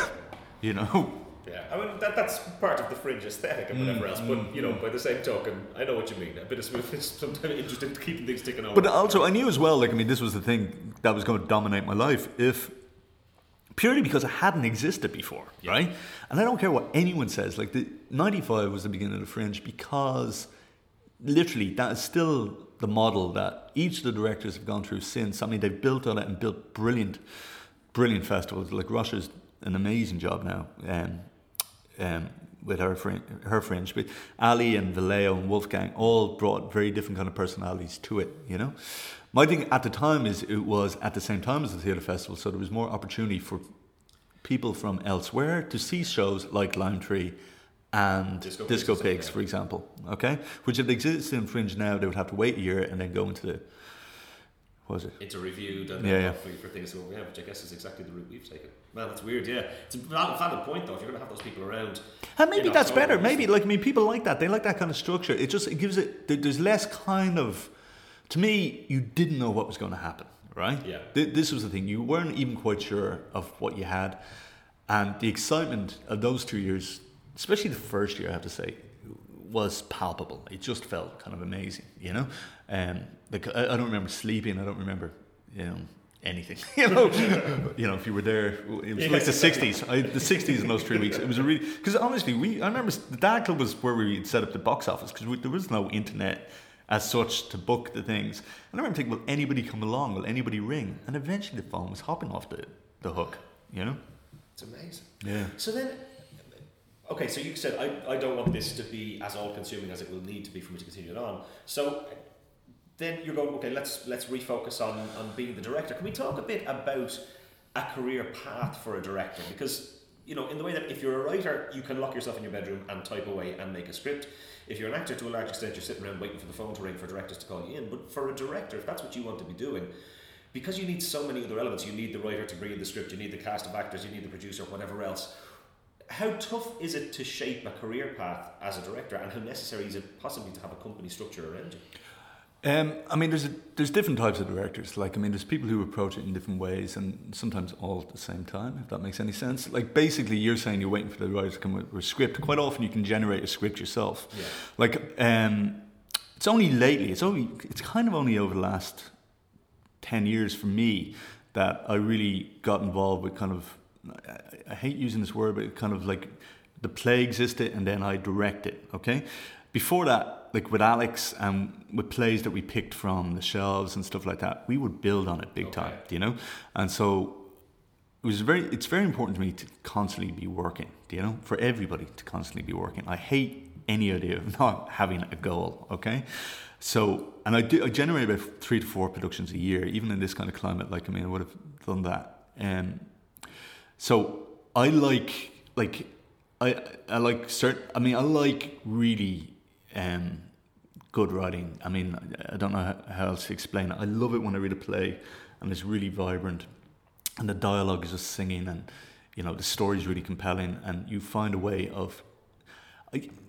You know? Yeah, I mean, that's part of the Fringe aesthetic and whatever else, but, you know, by the same token, I know what you mean. A bit of smoothness, sometimes interesting to keep things ticking over. But also, I knew as well, like, I mean, this was the thing that was going to dominate my life, purely because it hadn't existed before, right? And I don't care what anyone says, like, the 95 was the beginning of the Fringe because, literally, that is still the model that each of the directors have gone through since. I mean, they've built on it and built brilliant festivals. Like, Rasha's an amazing job now with her Fringe. But Ali and Vallejo and Wolfgang all brought very different kind of personalities to it, you know? My thing at the time is it was at the same time as the Theatre Festival, so there was more opportunity for people from elsewhere to see shows like Lime Tree and Disco Pigs, for example, okay? Which if they existed in Fringe now, they would have to wait a year and then go into the... Was it? It's a review done for things that we have, which I guess is exactly the route we've taken. Man, that's weird, yeah. It's a valid point, though, if you're going to have those people around. And maybe that's better. Maybe, like, I mean, people like that. They like that kind of structure. It just, there's less kind of, to me, you didn't know what was going to happen, right? Yeah. This was the thing. You weren't even quite sure of what you had. And the excitement of those 2 years, especially the first year, I have to say, was palpable. It just felt kind of amazing, you know? Like, I don't remember sleeping. I don't remember, you know, anything. You know, you know, if you were there, it was like the 60s. The 60s in those 3 weeks. It was a really, because honestly, I remember the Dad Club was where we had set up the box office because there was no internet as such to book the things. And I remember thinking, will anybody come along? Will anybody ring? And eventually, the phone was hopping off the hook. You know, it's amazing. Yeah. So then, Okay, so you said, I don't want this to be as all-consuming as it will need to be for me to continue it on. So then you're going, okay, let's refocus on being the director. Can we talk a bit about a career path for a director? Because, you know, in the way that if you're a writer, you can lock yourself in your bedroom and type away and make a script. If you're an actor, to a large extent, you're sitting around waiting for the phone to ring for directors to call you in. But for a director, if that's what you want to be doing, because you need so many other elements, you need the writer to bring in the script, you need the cast of actors, you need the producer, whatever else. How tough is it to shape a career path as a director, and how necessary is it possibly to have a company structure around you? I mean, there's different types of directors. Like, I mean, there's people who approach it in different ways, and sometimes all at the same time, if that makes any sense. Like, basically, you're saying you're waiting for the writer to come with a script. Quite often, you can generate a script yourself. Yeah. Like, it's only lately, it's kind of only over the last 10 years for me that I really got involved with kind of, I hate using this word, but kind of like the play existed and then I direct it, okay? Before that, like with Alex and with plays that we picked from the shelves and stuff like that, we would build on it big time, you know? And so it's very important to me to constantly be working, you know? For everybody to constantly be working. I hate any idea of not having a goal, okay? So, and I generate about 3 to 4 productions a year, even in this kind of climate. Like, I mean, I would have done that. So I like, I like certain, I mean, I like really good writing. I mean, I don't know how else to explain it. I love it when I read a play and it's really vibrant and the dialogue is just singing and, you know, the story is really compelling and you find a way of,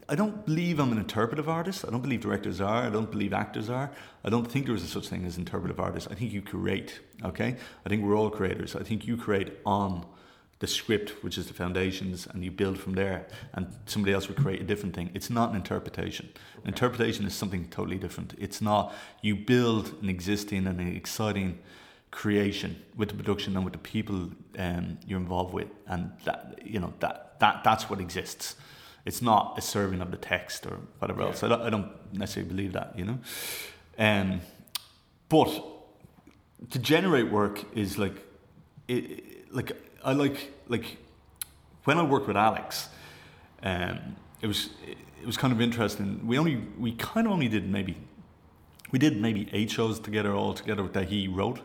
I don't believe I'm an interpretive artist. I don't believe directors are. I don't believe actors are. I don't think there is a such thing as interpretive artists. I think you create, okay? I think we're all creators. I think you create on the script, which is the foundations, and you build from there, and somebody else will create a different thing. It's not an interpretation. An interpretation is something totally different. It's not, you build an existing and an exciting creation with the production and with the people you're involved with, and that, you know, that's what exists. It's not a serving of the text or whatever else. I don't necessarily believe that, you know? But to generate work is like, I like when I worked with Alex, it was kind of interesting. We did maybe 8 shows all together that he wrote,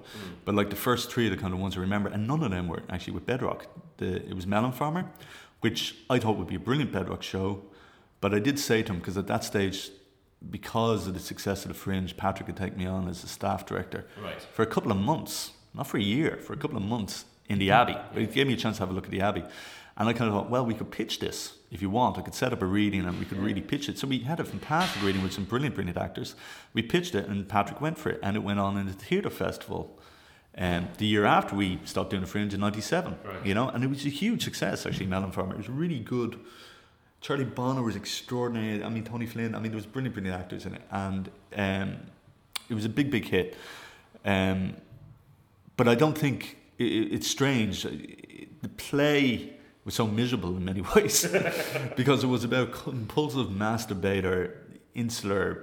but like the first 3 are the kind of ones I remember, and none of them were actually with Bedrock. It was Melon Farmer, which I thought would be a brilliant Bedrock show, but I did say to him, because at that stage, because of the success of The Fringe, Patrick had taken me on as a staff director for a couple of months, not for a year, for a couple of months in the Abbey. But he gave me a chance to have a look at the Abbey. And I kind of thought, well, we could pitch this if you want. I could set up a reading and we could really pitch it. So we had a fantastic reading with some brilliant, brilliant actors. We pitched it and Patrick went for it. And it went on in the theatre festival. The year after we stopped doing The Fringe in 97, you know, and it was a huge success, actually, Melon Farmer. It was really good. Charlie Bonner was extraordinary. I mean, Tony Flynn, I mean, there was brilliant, brilliant actors in it. And it was a big, big hit. But I don't think, it's strange, the play was so miserable in many ways because it was about a compulsive masturbator, insular,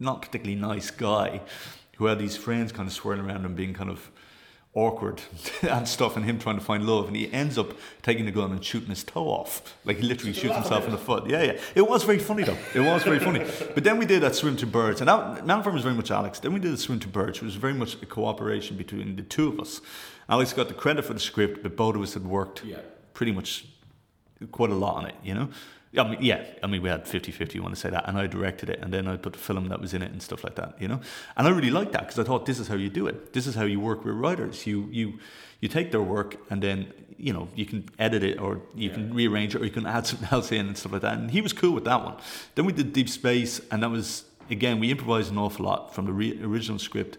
not particularly nice guy who had these friends kind of swirling around him, being kind of awkward and stuff, and him trying to find love, and he ends up taking a gun and shooting his toe off. Like, he literally shoots himself in the foot. Yeah. It was very funny, though. But then we did that Swim to Birds, and that Man Farm was very much Alex. Then we did the Swim to Birds, which was very much a cooperation between the two of us. Alex got the credit for the script, but both of us had worked pretty much quite a lot on it, you know? I mean, we had 50-50, you want to say that, and I directed it, and then I put the film that was in it and stuff like that, you know? And I really liked that, because I thought, this is how you do it. This is how you work with writers. You take their work, and then, you know, you can edit it, or you can rearrange it, or you can add something else in and stuff like that. And he was cool with that one. Then we did Deep Space, and that was, again, we improvised an awful lot from the original script,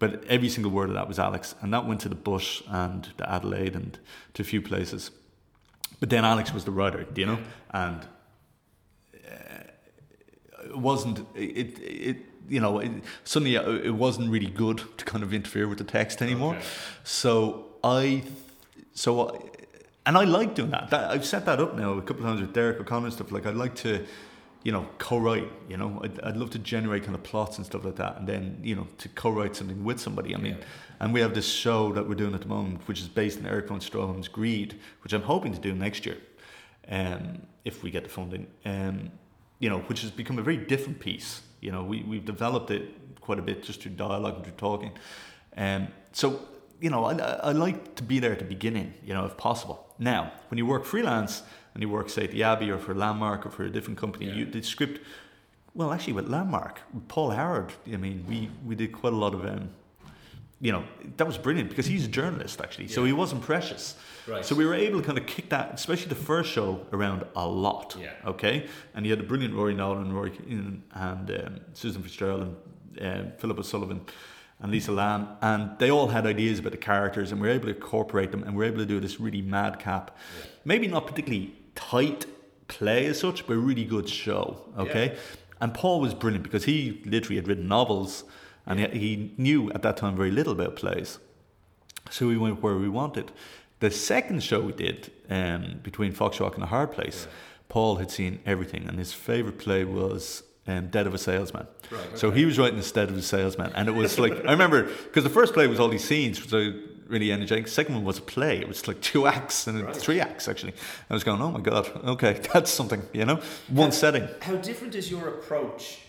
but every single word of that was Alex, and that went to the Bush and to Adelaide and to a few places. But then Alex was the writer, you know, and it wasn't really good to kind of interfere with the text anymore. Okay. So I like doing that. I've set that up now a couple of times with Derek O'Connor and stuff. Like, I'd like to, you know, co-write, you know, I'd love to generate kind of plots and stuff like that, and then, you know, to co-write something with somebody. I mean, and we have this show that we're doing at the moment, which is based on Eric von Stroheim's Greed, which I'm hoping to do next year. if we get the funding, which has become a very different piece. You know, we've developed it quite a bit just through dialogue and through talking. So, I like to be there at the beginning, if possible. Now, when you work freelance and you work, say, at the Abbey or for Landmark or for a different company, the script, well, actually with Landmark, with Paul Howard, we did quite a lot of, that was brilliant because he's a journalist, actually, so he wasn't precious. Right. So we were able to kind of kick that, especially the first show, around a lot, okay? And you had the brilliant Rory Nolan, Rory Keane, and Susan Fitzgerald and Philip O'Sullivan and Lisa Lamb, and they all had ideas about the characters, and we were able to incorporate them, and we were able to do this really madcap, maybe not particularly tight play as such, but a really good show, okay? Yeah. And Paul was brilliant because he literally had written novels, and he knew at that time very little about plays. So we went where we wanted. The second show we did, between Foxrock and A Hard Place, Paul had seen everything, and his favourite play was Dead of a Salesman. Right, okay. So he was writing this Dead of a Salesman, and it was like, I remember, because the first play was all these scenes, which was really energetic. The second one was a play. It was like 2 acts, and three acts, actually. I was going, oh my God, okay, that's something, setting. How different is your approach,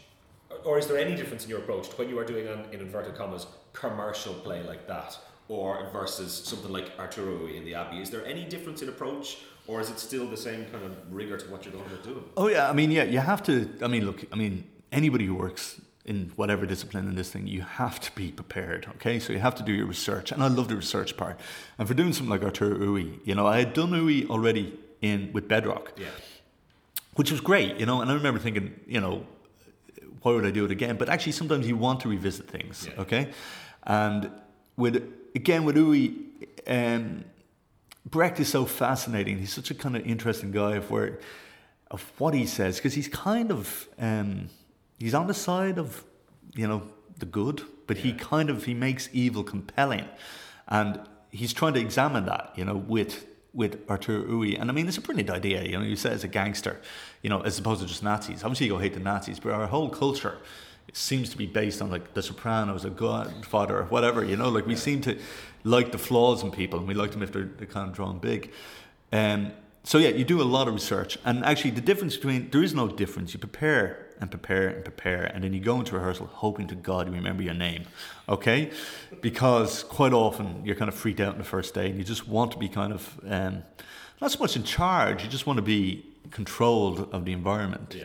or is there any difference in your approach to when you are doing an, in inverted commas, commercial play like that, or versus something like Arturo Ui in the Abbey? Is there any difference in approach, or is it still the same kind of rigour to what you're going to do? Oh yeah, you have to, anybody who works in whatever discipline in this thing, you have to be prepared, okay? So you have to do your research, and I love the research part. And for doing something like Arturo Ui, I had done Ui already with Bedrock, which was great, and I remember thinking, why would I do it again? But actually, sometimes you want to revisit things, okay? And with Ui, Brecht is so fascinating. He's such a kind of interesting guy of what he says, because he's kind of, he's on the side of, the good, but he makes evil compelling. And he's trying to examine that, with Arturo Ui. And it's a brilliant idea, you say as a gangster, as opposed to just Nazis. Obviously you go hate the Nazis, but our whole culture seems to be based on like The Sopranos or Godfather or whatever, we seem to like the flaws in people, and we like them if they're kind of drawn big. So you do a lot of research, and actually the difference between, there is no difference. You prepare and prepare and prepare, and then you go into rehearsal hoping to God you remember your name, okay? Because quite often you're kind of freaked out on the first day, and you just want to be kind of, not so much in charge, you just want to be controlled of the environment,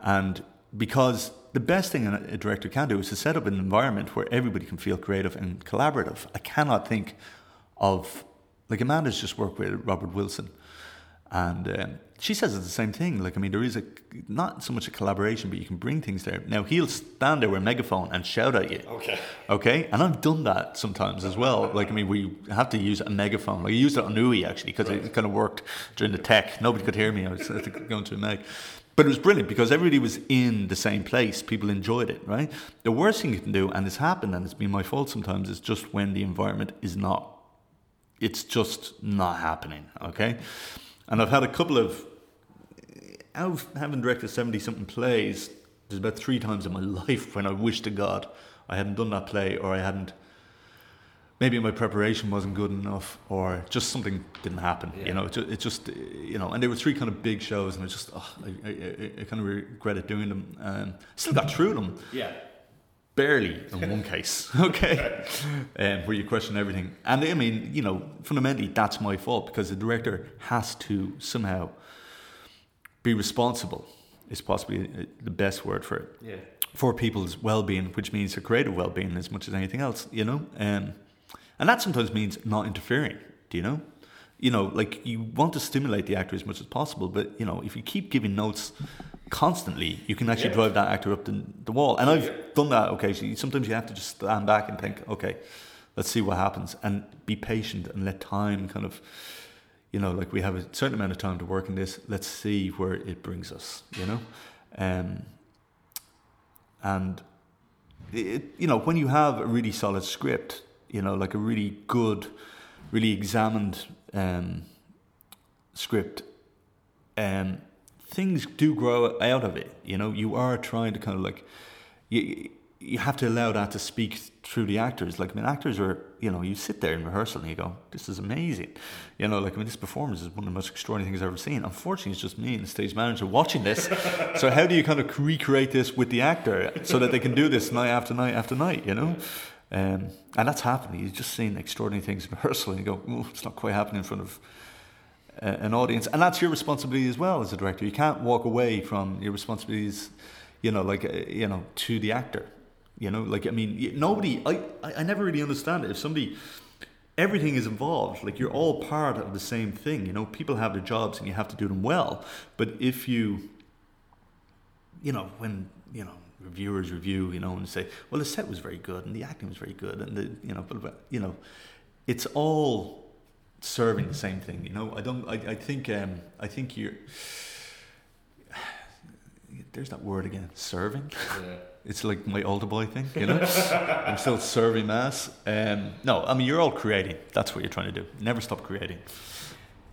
And because the best thing a director can do is to set up an environment where everybody can feel creative and collaborative. I cannot think of, Amanda's just worked with Robert Wilson, and she says it's the same thing. There is not so much a collaboration, but you can bring things there. Now, he'll stand there with a megaphone and shout at you. Okay? And I've done that sometimes as well. We have to use a megaphone. I used it on Ui, actually, because it kind of worked during the tech. Nobody could hear me. I was going to a meg. But it was brilliant because everybody was in the same place. People enjoyed it, right? The worst thing you can do, and it's happened, and it's been my fault sometimes, is just when the environment is not. It's just not happening, okay? And I've had a couple of... having directed 70-something plays, there's about 3 times in my life when I wish to God I hadn't done that play, or I hadn't... Maybe my preparation wasn't good enough, or just something didn't happen. And there were 3 kind of big shows, and I kind of regretted doing them. Still got through them, barely in one case, okay, where you question everything. And fundamentally, that's my fault, because the director has to somehow be responsible. Is possibly the best word for it. For people's well-being, which means their creative well-being as much as anything else. And that sometimes means not interfering, do you know? You want to stimulate the actor as much as possible, but, if you keep giving notes constantly, you can actually drive that actor up the wall. And I've done that occasionally. Sometimes you have to just stand back and think, okay, let's see what happens, and be patient and let time kind of, we have a certain amount of time to work in this. Let's see where it brings us, And, when you have a really solid script... a really good, really examined script, things do grow out of it. You are trying to kind of you have to allow that to speak through the actors. Like, I mean, actors are, you know, you sit there in rehearsal and you go, this is amazing. You know, like, I mean, this performance is one of the most extraordinary things I've ever seen. Unfortunately, it's just me and the stage manager watching this. So how do you kind of recreate this with the actor so that they can do this night after night after night, you know? And that's happening. You've just seen extraordinary things in rehearsal and you go, oh, it's not quite happening in front of an audience. And that's your responsibility as well as a director. You can't walk away from your responsibilities, you know, like, you know, to the actor. You know, like, I mean, nobody, I never really understand it. If somebody, everything is involved, like you're all part of the same thing, you know, people have their jobs and you have to do them well. But if you, you know, when, you know, reviewers review, you know, and say, well, the set was very good and the acting was very good and the, you know, but, you know, it's all serving the same thing, you know. I think you're, there's that word again, serving. Yeah. It's like my altar boy thing, you know? I'm still serving mass. No, I mean, you're all creating. That's what you're trying to do. Never stop creating.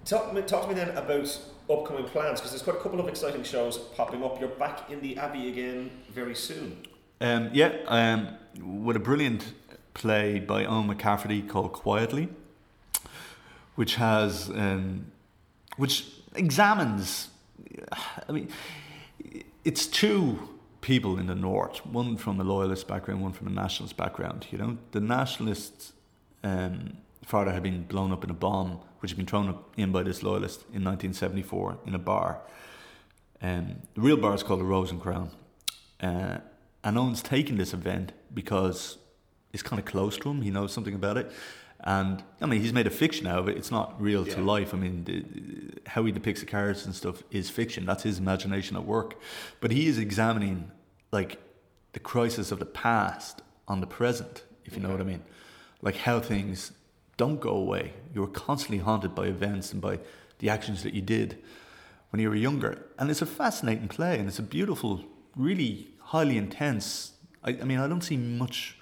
Talk to me then about upcoming plans, because there's quite a couple of exciting shows popping up. You're back in the Abbey again very soon. With a brilliant play by Owen McCafferty called Quietly, which has, which examines, I mean, it's two people in the north, one from a loyalist background, one from a nationalist background, you know. The nationalist father had been blown up in a bomb, which had been thrown in by this loyalist in 1974 in a bar. The real bar is called the Rose and Crown. And Owen's taking this event because it's kind of close to him, he knows something about it. And, I mean, he's made a fiction out of it. It's not real to life. I mean, how he depicts the characters and stuff is fiction. That's his imagination at work. But he is examining, like, the crisis of the past on the present, if you know what I mean. Like, how things don't go away. You're constantly haunted by events and by the actions that you did when you were younger. And it's a fascinating play, and it's a beautiful, really highly intense... I mean, I don't see much...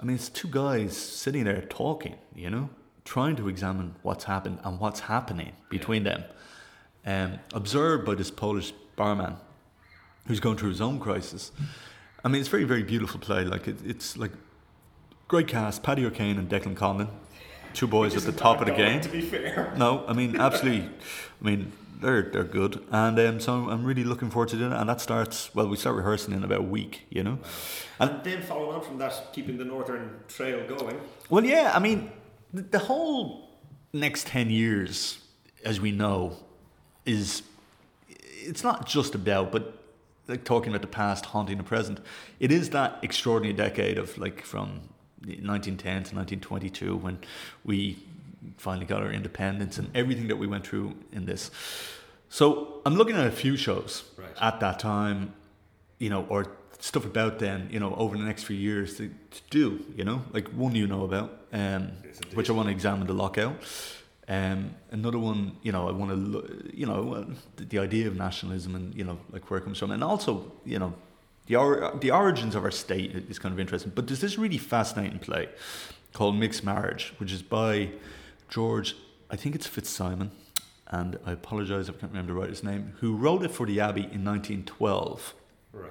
I mean, it's two guys sitting there talking, you know, trying to examine what's happened and what's happening between them. Observed by this Polish barman who's going through his own crisis. I mean, it's a very, very beautiful play. Like, it's like great cast, Paddy O'Kane and Declan Gorman, two boys at the top of the game. To be fair. No, I mean, absolutely. I mean, they're good. And so I'm really looking forward to doing it. And that starts, well, we start rehearsing in about a week, you know. And then following on from that, keeping the Northern Trail going. Well, yeah, I mean, the whole next 10 years, as we know, is, it's not just about, but like talking about the past, haunting the present. It is that extraordinary decade of like from 1910 to 1922 when we finally got our independence and everything that we went through in this. So I'm looking at a few shows at that time, you know, or stuff about then, you know, over the next few years to do, you know, like one you know about, which I want to examine, the lockout. Another one, you know, I want to, you know, the idea of nationalism and, you know, like where it comes from. And also, you know, the origins of our state is kind of interesting. But there's this really fascinating play called Mixed Marriage, which is by... George, I think it's Fitzsimon, and I apologise if I can't remember the writer's name, who wrote it for the Abbey in 1912. Right.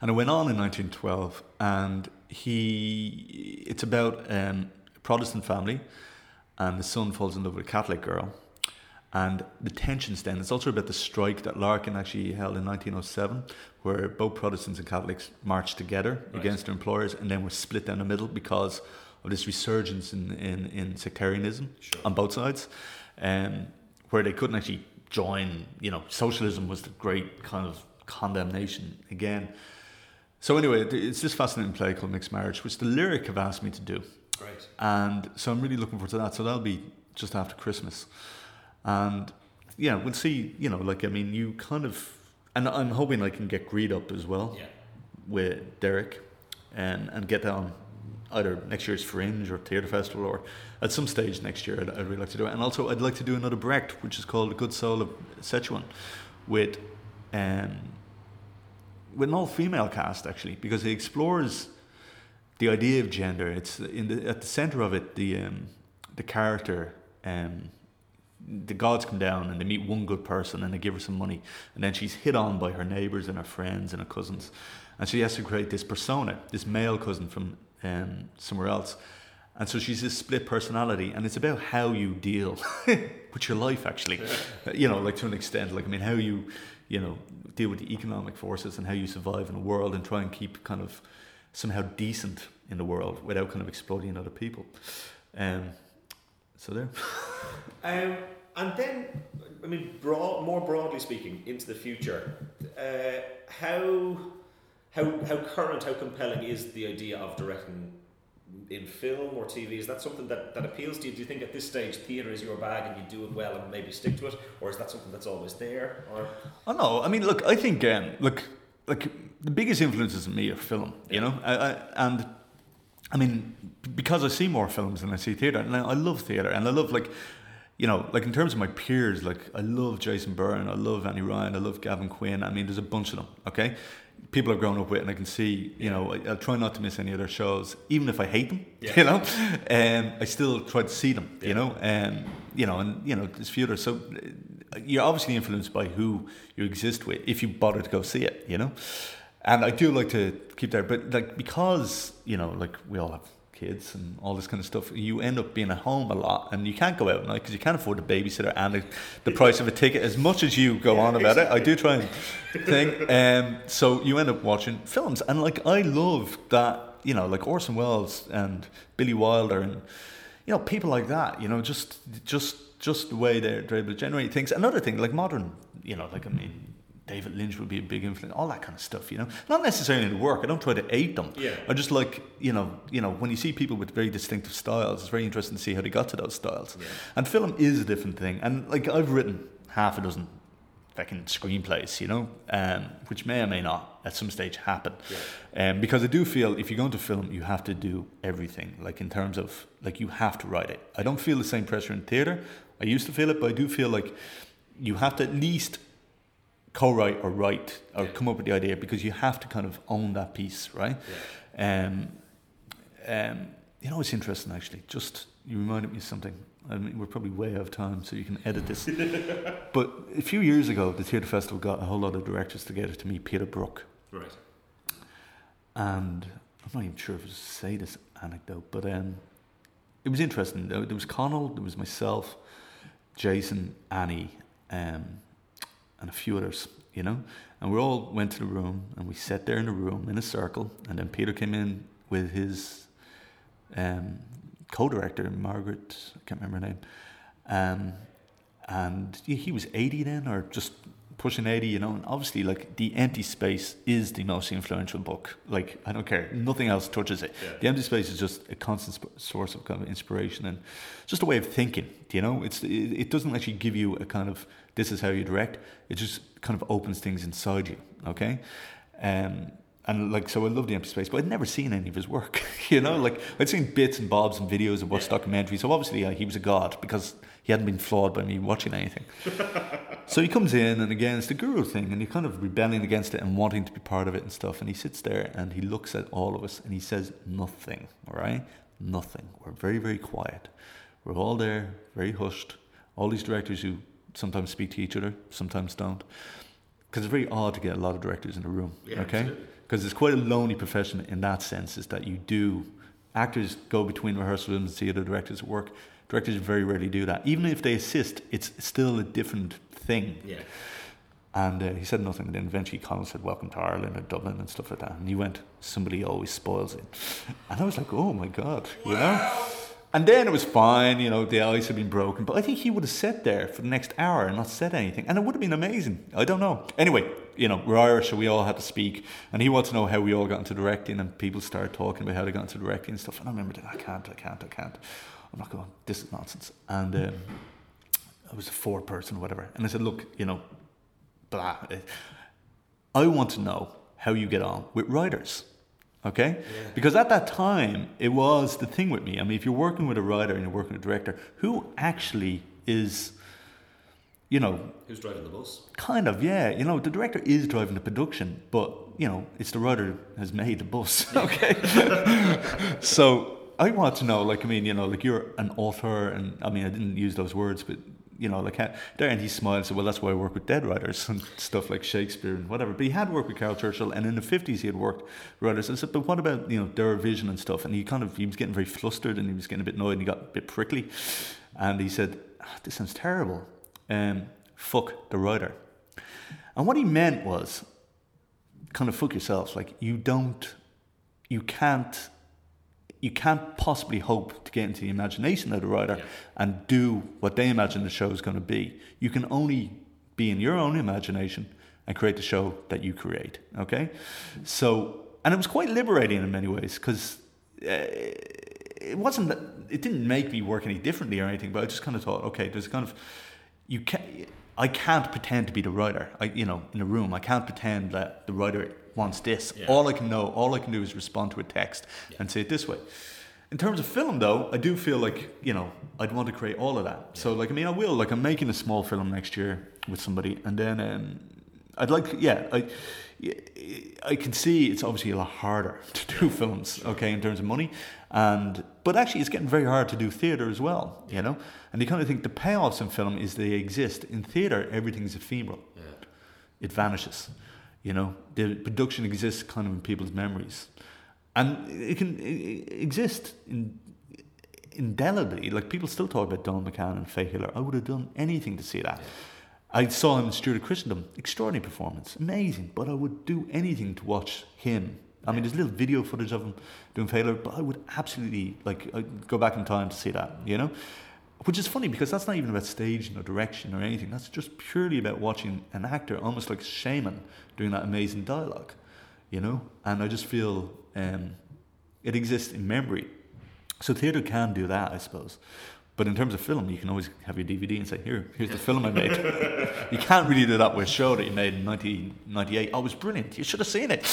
And it went on in 1912, and it's about a Protestant family, and the son falls in love with a Catholic girl, and the tensions then. It's also about the strike that Larkin actually held in 1907, where both Protestants and Catholics marched together against their employers, and then were split down the middle because of this resurgence in sectarianism on both sides, where they couldn't actually join, you know, socialism was the great kind of condemnation again. So anyway, it's this fascinating play called Mixed Marriage, which the Lyric have asked me to do. Right. And so I'm really looking forward to that. So that'll be just after Christmas. And yeah, we'll see, you know, like, I mean, you kind of, and I'm hoping I can get Greed up as well with Derek and get that on either next year's Fringe or Theatre Festival, or at some stage next year I'd really like to do it. And also I'd like to do another Brecht, which is called The Good Soul of Sichuan, with an all-female cast, actually, because it explores the idea of gender. It's at the centre of it, the character the gods come down and they meet one good person and they give her some money, and then she's hit on by her neighbours and her friends and her cousins, and she has to create this persona, this male cousin from somewhere else. And so she's this split personality, and it's about how you deal with your life, actually, you know, like to an extent, like, I mean, how you, you know, deal with the economic forces and how you survive in the world and try and keep kind of somehow decent in the world without kind of exploiting other people. So there. And then, I mean, more broadly speaking, into the future, how current, how compelling is the idea of directing in film or TV? Is that something that appeals to you? Do you think at this stage theatre is your bag and you do it well and maybe stick to it, or is that something that's always there? Or oh no, I mean, look, I think look, the biggest influences on me are film, you know, I mean because I see more films than I see theatre, and I love theatre, and I love, like, you know, like in terms of my peers, like I love Jason Byrne, I love Annie Ryan, I love Gavin Quinn. I mean, there's a bunch of them, okay? People I've grown up with, and I can see, you know, I'll try not to miss any of their shows, even if I hate them, you know, and I still try to see them, you know, and, you know, it's theatre. So you're obviously influenced by who you exist with, if you bother to go see it, you know, and I do like to keep there, but like, because, you know, like we all have kids and all this kind of stuff, you end up being at home a lot, and you can't go out at night because you can't afford a babysitter and the price of a ticket. As much as you go on about it, I do try and think. So you end up watching films, and like I love that, you know, like Orson Welles and Billy Wilder and, you know, people like that. You know, just the way they're able to generate things. Another thing, like modern, you know, like, I mean, David Lynch would be a big influence, all that kind of stuff, you know. Not necessarily in the work, I don't try to ape them. Yeah. I just like, you know, when you see people with very distinctive styles, it's very interesting to see how they got to those styles. Yeah. And film is a different thing. And like, I've written half a dozen fucking screenplays, you know, which may or may not at some stage happen. Yeah. Because I do feel if you're going to film, you have to do everything, like in terms of, like, you have to write it. I don't feel the same pressure in theatre. I used to feel it, but I do feel like you have to at least co-write or write or come up with the idea, because you have to kind of own that piece, right? Yeah. You know, it's interesting, actually. Just, you reminded me of something. I mean, we're probably way out of time, so you can edit this. But a few years ago, the Theatre Festival got a whole lot of directors together to meet Peter Brook. Right. And I'm not even sure if I was to say this anecdote, but it was interesting. There was Connell, there was myself, Jason, Annie, and a few others, you know? And we all went to the room, and we sat there in the room in a circle, and then Peter came in with his co-director, Margaret, I can't remember her name, and he was 80 then, or just pushing 80, you know, and obviously, like, The Empty Space is the most influential book. Like, I don't care, nothing else touches it. Yeah. The Empty Space is just a constant source of kind of inspiration and just a way of thinking, you know? It doesn't actually give you a kind of, this is how you direct. It just kind of opens things inside you, okay? And like, so I love The Empty Space, but I'd never seen any of his work, you know? Like, I'd seen bits and bobs and videos and watched documentaries. So obviously, he was a god, because he hadn't been flawed by me watching anything. So he comes in, and again, it's the guru thing, and you're kind of rebelling against it and wanting to be part of it and stuff. And he sits there, and he looks at all of us, and he says nothing, all right? Nothing. We're very, very quiet. We're all there, very hushed. All these directors who sometimes speak to each other, sometimes don't. Because it's very odd to get a lot of directors in the room, okay? Because it's quite a lonely profession in that sense, is that you do... Actors go between rehearsals and see other directors at work. Directors very rarely do that. Even if they assist, it's still a different thing. Yeah. And he said nothing. And then eventually Colin said, welcome to Ireland or Dublin and stuff like that. And he went, somebody always spoils it. And I was like, oh my God, you know? And then it was fine, you know, the ice had been broken. But I think he would have sat there for the next hour and not said anything. And it would have been amazing. I don't know. Anyway, you know, we're Irish, so we all had to speak. And he wanted to know how we all got into directing. And people started talking about how they got into directing and stuff. And I remember that I can't. I'm not going, this is nonsense. And I was a fourth person or whatever. And I said, look, you know, blah. I want to know how you get on with writers. Okay? Yeah. Because at that time, it was the thing with me. I mean, if you're working with a writer and you're working with a director, who actually is, you know... Who's driving the bus? Kind of, yeah. You know, the director is driving the production, but, you know, it's the writer who has made the bus. Okay? So I want to know, like, I mean, you know, like, you're an author, and, I mean, I didn't use those words, but you know, like there, and he smiled. So, well, that's why I work with dead writers and stuff like Shakespeare and whatever. But he had worked with Carol Churchill, and in the 50s he had worked with writers. And I said, but what about, you know, their vision and stuff? And he was getting very flustered, and he was getting a bit annoyed, and he got a bit prickly, and he said, "This sounds terrible. Fuck the writer." And what he meant was, kind of fuck yourselves. Like you can't possibly hope to get into the imagination of the writer and do what they imagine the show is going to be. You can only be in your own imagination and create the show that you create, okay? So, and it was quite liberating in many ways, because it didn't make me work any differently or anything, but I just kind of thought, okay, there's kind of, I can't pretend to be the writer, in a room. I can't pretend that the writer wants this. Yeah. All I can do is respond to a text and say it this way. In terms of film, though, I do feel like, I'd want to create all of that. Yeah. So, I will. I'm making a small film next year with somebody, and then I can see it's obviously a lot harder to do films, okay, in terms of money. But actually, it's getting very hard to do theatre as well, And you kind of think the payoffs in film is they exist. In theatre, everything's ephemeral. Yeah. It vanishes. The production exists kind of in people's memories, and it can exist indelibly. Like, people still talk about Don McCann and Faye Hiller. I would have done anything to see that. Yeah. I saw him in Stuart of Christendom. Extraordinary performance, amazing. But I would do anything to watch him. I mean, there's little video footage of him doing Faye Hiller, but I would absolutely I'd go back in time to see that. Which is funny, because that's not even about staging or direction or anything. That's just purely about watching an actor, almost like Shaman, doing that amazing dialogue, And I just feel it exists in memory. So theatre can do that, I suppose. But in terms of film, you can always have your DVD and say, here's the film I made. You can't really do that with a show that you made in 1998. Oh, it was brilliant. You should have seen it.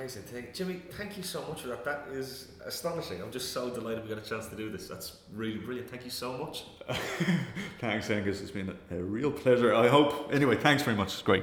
Amazing thing. Jimmy, thank you so much for that. That is astonishing. I'm just so delighted we got a chance to do this. That's really brilliant. Thank you so much. Thanks, Angus. It's been a real pleasure. I hope. Anyway, thanks very much. It's great.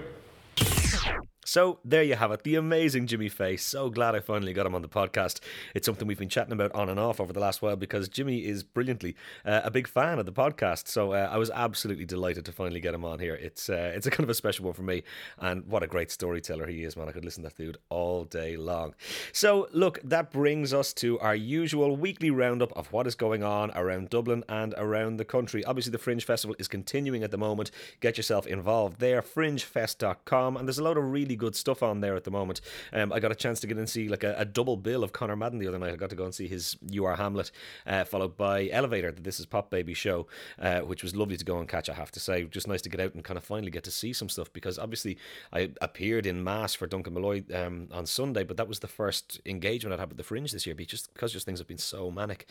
So there you have it, the amazing Jimmy Fay. So glad I finally got him on the podcast. It's something we've been chatting about on and off over the last while, because Jimmy is brilliantly a big fan of the podcast. So I was absolutely delighted to finally get him on here. It's a kind of a special one for me, and what a great storyteller he is, man. I could listen to that dude all day long. So look, that brings us to our usual weekly roundup of what is going on around Dublin and around the country. Obviously, the Fringe Festival is continuing at the moment. Get yourself involved there, fringefest.com, and there's a lot of really good stuff on there at the moment. I got a chance to get and see a double bill of Conor Madden the other night. I got to go and see his You Are Hamlet, followed by Elevator, the This Is Pop Baby show, which was lovely to go and catch, I have to say. Just nice to get out and kind of finally get to see some stuff, because obviously I appeared in Mass for Duncan Malloy on Sunday, but that was the first engagement I'd had with the Fringe this year, because things have been so manic.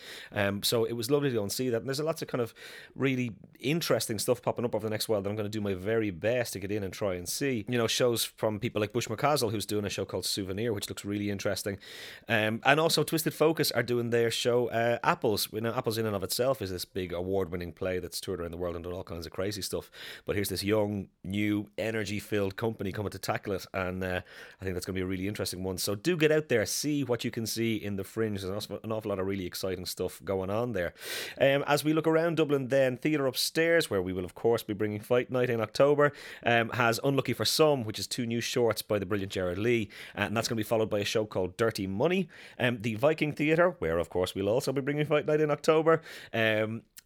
So it was lovely to go and see that. And there's lots of kind of really interesting stuff popping up over the next while that I'm going to do my very best to get in and try and see. Shows from people like Bush McCazel, who's doing a show called Souvenir, which looks really interesting, and also Twisted Focus are doing their show Apples. Apples in and of itself is this big award-winning play that's toured around the world and done all kinds of crazy stuff, but here's this young, new, energy-filled company coming to tackle it, and I think that's going to be a really interesting one. So do get out there, see what you can see in the Fringe. There's an awful lot of really exciting stuff going on there. As we look around Dublin then, Theatre Upstairs, where we will of course be bringing Fight Night in October, has Unlucky for Some, which is two new shorts by the brilliant Gerard Lee, and that's going to be followed by a show called Dirty Money. The Viking Theatre, where of course we'll also be bringing Fight Night in October,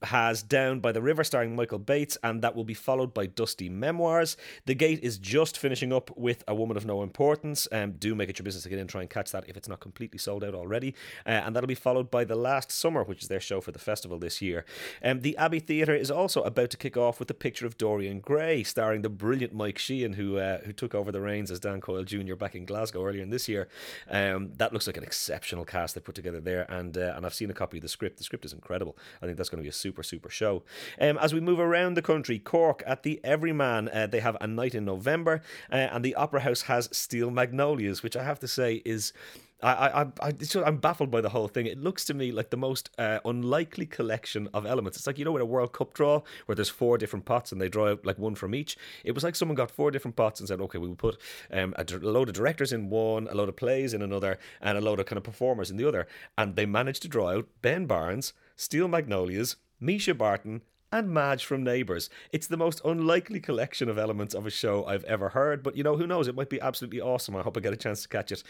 has Down by the River starring Michael Bates, and that will be followed by Dusty Memoirs. The Gate is just finishing up with A Woman of No Importance. Do make it your business to get in and try and catch that if it's not completely sold out already, and that'll be followed by The Last Summer, which is their show for the festival this year. The Abbey Theatre is also about to kick off with The Picture of Dorian Gray, starring the brilliant Mike Sheehan, who took over the reins as Dan Coyle Jr. back in Glasgow earlier in this year. That looks like an exceptional cast they put together there, and I've seen a copy of the script. The script is incredible. I think that's going to be a super show. As we move around the country, Cork at the Everyman, they have A Night in November, and the Opera House has Steel Magnolias, which I have to say is... I'm baffled by the whole thing. It looks to me like the most unlikely collection of elements. It's like, in a World Cup draw where there's four different pots and they draw out one from each. It was like someone got four different pots and said, okay, we'll put a load of directors in one, a load of plays in another, and a load of kind of performers in the other. And they managed to draw out Ben Barnes, Steel Magnolias, Misha Barton, and Madge from Neighbours. It's the most unlikely collection of elements of a show I've ever heard, but you know, who knows, it might be absolutely awesome. I hope I get a chance to catch it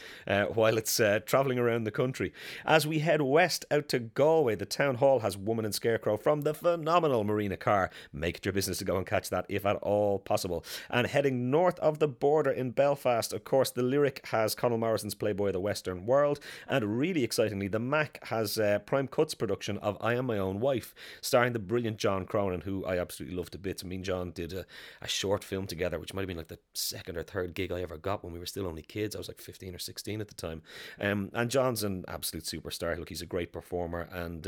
while it's travelling around the country. As we head west out to Galway, the Town Hall has Woman and Scarecrow from the phenomenal Marina Carr. Make it your business to go and catch that if at all possible. And heading north of the border in Belfast, of course, The Lyric has Conall Morrison's Playboy of the Western World, and really excitingly, The Mac has Prime Cut's production of I Am My Own Wife, starring the brilliant John Cronin, who I absolutely love to bits. I mean, John did a short film together, which might have been like the second or third gig I ever got when we were still only kids. I was like 15 or 16 at the time. And John's an absolute superstar. Look, he's a great performer, and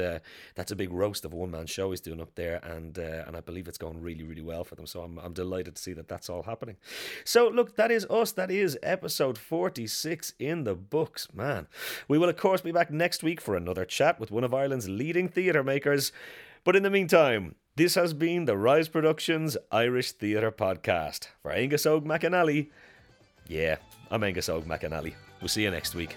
that's a big roast of a one-man show he's doing up there, and I believe it's going really, really well for them. So I'm delighted to see that that's all happening. So look, that is us. That is episode 46 in the books, man. We will, of course, be back next week for another chat with one of Ireland's leading theatre makers. But in the meantime, this has been the Rise Productions Irish Theatre Podcast. For Angus Óg McAnally, yeah, I'm Angus Óg McAnally. We'll see you next week.